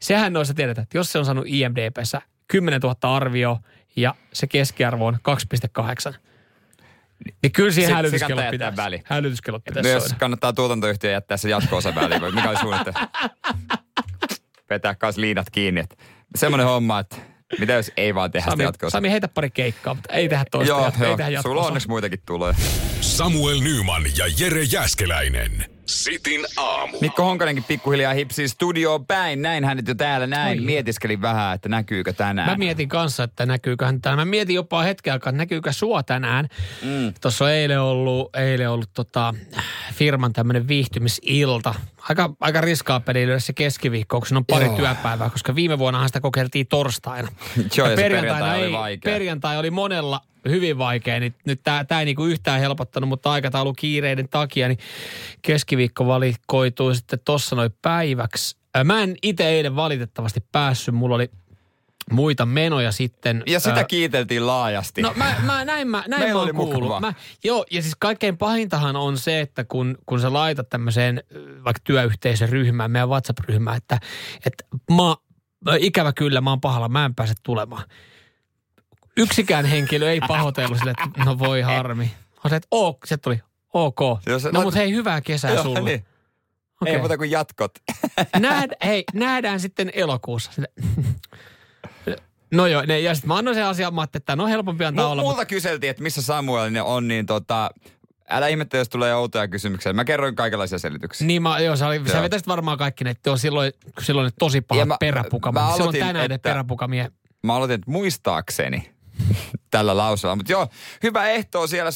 sehän noissa tiedetään, että jos se on saanut IMDb:ssä 10 000 arvioa, ja se keskiarvo on 2.8. Niin kyllä siihen hälytyskellot pitäisi. Myös kannattaa tuotantoyhtiö jättää se jatko-osan väliin, mikä oli suunnittelu. Vetää kanssa liinat kiinni. Semmoinen homma, että mitä jos ei vaan tehdä sitä jatko-osan. Sami, heitä pari keikkaa, mutta ei tehdä toista. Joo, sulla on onneksi muitakin tuloja. Samuel Nyman ja Jere Jääskeläinen. Sitin aamu. Mikko Honkanenkin pikkuhiljaa hipsii studioon päin. Näin hänet jo täällä näin. Oi. Mietiskelin vähän, että näkyykö tänään. Mä mietin kanssa, että näkyyköhän tänään. Mä mietin jopa hetken aikaa, että näkyykö sua tänään. Tuossa on eilen ollut firman tämmöinen viihtymisilta. Aika riskaa peliä se keskiviikkoksi. On pari työpäivää, koska viime vuonnahan sitä kokeiltiin torstaina. Joo, ja perjantai oli vaikea. Perjantai oli monella hyvin vaikea. Nyt tämä ei niinku yhtään helpottanut, mutta aikataulu kiireiden takia, niin keskiviikko valikoitui sitten tossa noin päiväksi. Mä en itse eilen valitettavasti päässyt, mulla oli muita menoja sitten. Ja sitä kiiteltiin laajasti. No näin mä oon kuullut. Ja siis kaikkein pahintahan on se, että kun sä laitat tämmöiseen vaikka työyhteisöryhmään, meidän WhatsApp-ryhmään, että ikävä kyllä, mä oon pahalla, mä en pääse tulemaan. Yksikään henkilö ei pahoitellut sille, että no voi harmi. On se, että se tuli ok. No mut hei, hyvää kesää sulle. Niin. Okay. Ei muuta kuin jatkot. Nähdään sitten elokuussa. No joo, ja sitten mä annoin sen asian, mä ajattelin, että tämä on helpompi antaa olla. Multa kyseltiin, että missä Samuel on, niin älä ihmettä, jos tulee outoja kysymyksiä. Mä kerroin kaikenlaisia selityksiä. Niin sä vetäisit varmaan kaikki ne, että silloin ne tosi pahat peräpukamat. Silloin tänään ne peräpukamia. Mä aloitin, että muistaakseni tällä lausella. Mutta joo, hyvä ehto siellä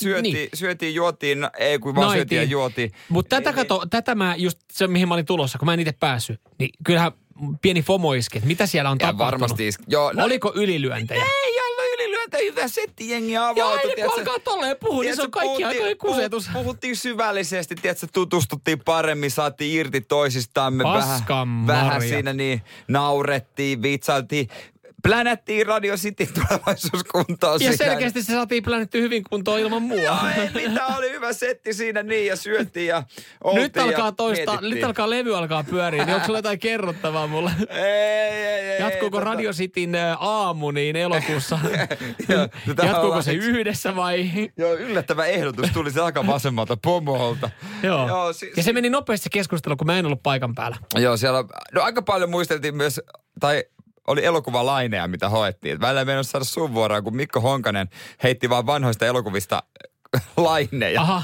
syötiin, juotiin, ei kun vaan noitiin. Syötiin ja juotiin. Mutta tätä mä just, se mihin mä olin tulossa, kun mä en itse päässyt, niin kyllähän pieni FOMO iski, mitä siellä on tapahtunut. Varmasti oliko ylilyöntejä? Ei ollut ylilyöntejä, hyvä setti jengi avautui. Joo, kun alkaa tolleen puhua, niin se on kaikki aikojen kusetus. Puhuttiin syvällisesti, tiedätkö, tutustuttiin paremmin, saatiin irti toisistamme. Vähän siinä niin naurettiin, vitsailtiin. Plänättiin Radio City tulevaisuuskuntoon. Ja selkeästi se saatiin plänätty hyvin kuntoon ilman mua. Joo, ei mitään, oli hyvä setti siinä niin ja syötiin ja oltiin. Nyt levy alkaa pyöriä, niin onko sulla jotain kerrottavaa mulle? Ei. Jatkuuko Radio Cityn aamu niin elokuussa? Jatkuuko se yhdessä vai? Joo, yllättävä ehdotus tuli se takavasemmalta pomolta. Joo, ja se meni nopeasti se keskustelu, kun mä en ollut paikan päällä. Joo, siellä aika paljon muisteltiin myös, tai oli elokuvalaineja, mitä hoettiin. Välillä me ei saada sun vuoraan, kun Mikko Honkanen heitti vaan vanhoista elokuvista laineja. Aha,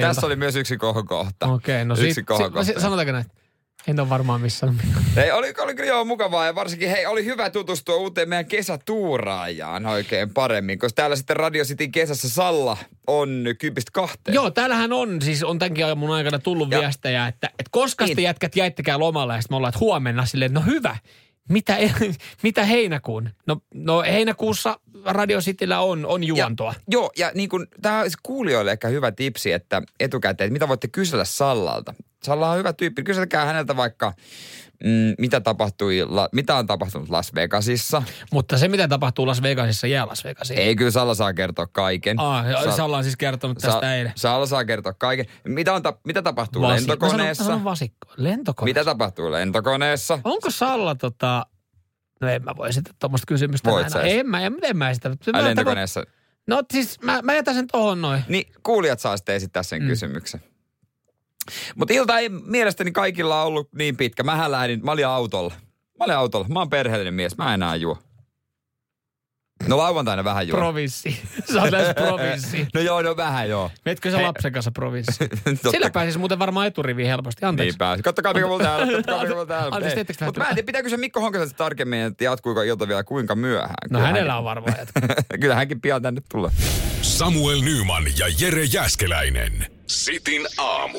tässä oli myös yksi kohokohta. Okei, no sanotaanko näin? En ole varmaan missään. Ei, oli kyllä joo mukavaa ja varsinkin, oli hyvä tutustua uuteen meidän kesätuuraajaan oikein paremmin, koska täällä sitten Radio Cityn kesässä Salla on 10:02. Joo, täällähän on, siis on tämänkin aamun aikana tullut viestejä, että koska te jätkät jäittekään lomalle ja sitten me ollaan, että huomenna silleen, no hyvä. Mitä heinäkuun? No heinäkuussa Radio Cityllä on juontoa. Joo, ja niin kuin, tämä on kuulijoille ehkä hyvä tipsi, että etukäteen, että mitä voitte kysellä Sallalta. Salla on hyvä tyyppi. Kyselkää häneltä vaikka, mitä on tapahtunut Las Vegasissa. Mutta se, mitä tapahtuu Las Vegasissa, jää Las Vegasiin. Ei, kyllä Salla saa kertoa kaiken. Salla on siis kertonut tästä eilen. Salla saa kertoa kaiken. Mitä tapahtuu lentokoneessa? Mä sanon vasikko. Lentokoneessa. Mitä tapahtuu lentokoneessa? Onko Salla No en mä voi sitä tuommoista kysymystä. Voit sä? En mä sitä. Lentokoneessa. No siis mä jätän sen tohon noin. Niin kuulijat saa sitten esittää sen kysymyksen. Mutta ilta ei mielestäni kaikilla ollut niin pitkä. Mä olin autolla. Mä oon perheellinen mies. Mä enää juo. No lauantaina vähän juo. Provinssi. Sä oot lähes provinssi. No vähän joo. Metkö sä lapsen kanssa provinssi? Sillä pääsis muuten varmaan eturiviin helposti. Anteeksi. Niin pääsis. Kattokaa mikä mulla täällä. Anteeksi teettekö tähän? Mutta mä en tiedä, pitääkö se Mikko Honkaselta tarkemmin, että jatkuuko ilta vielä kuinka myöhään. No hänellä on varmaan jatkuu. Kyllä hänkin pian tänne tulee. Samuel Nyman ja Jere Jääskeläinen. Sitin aamu.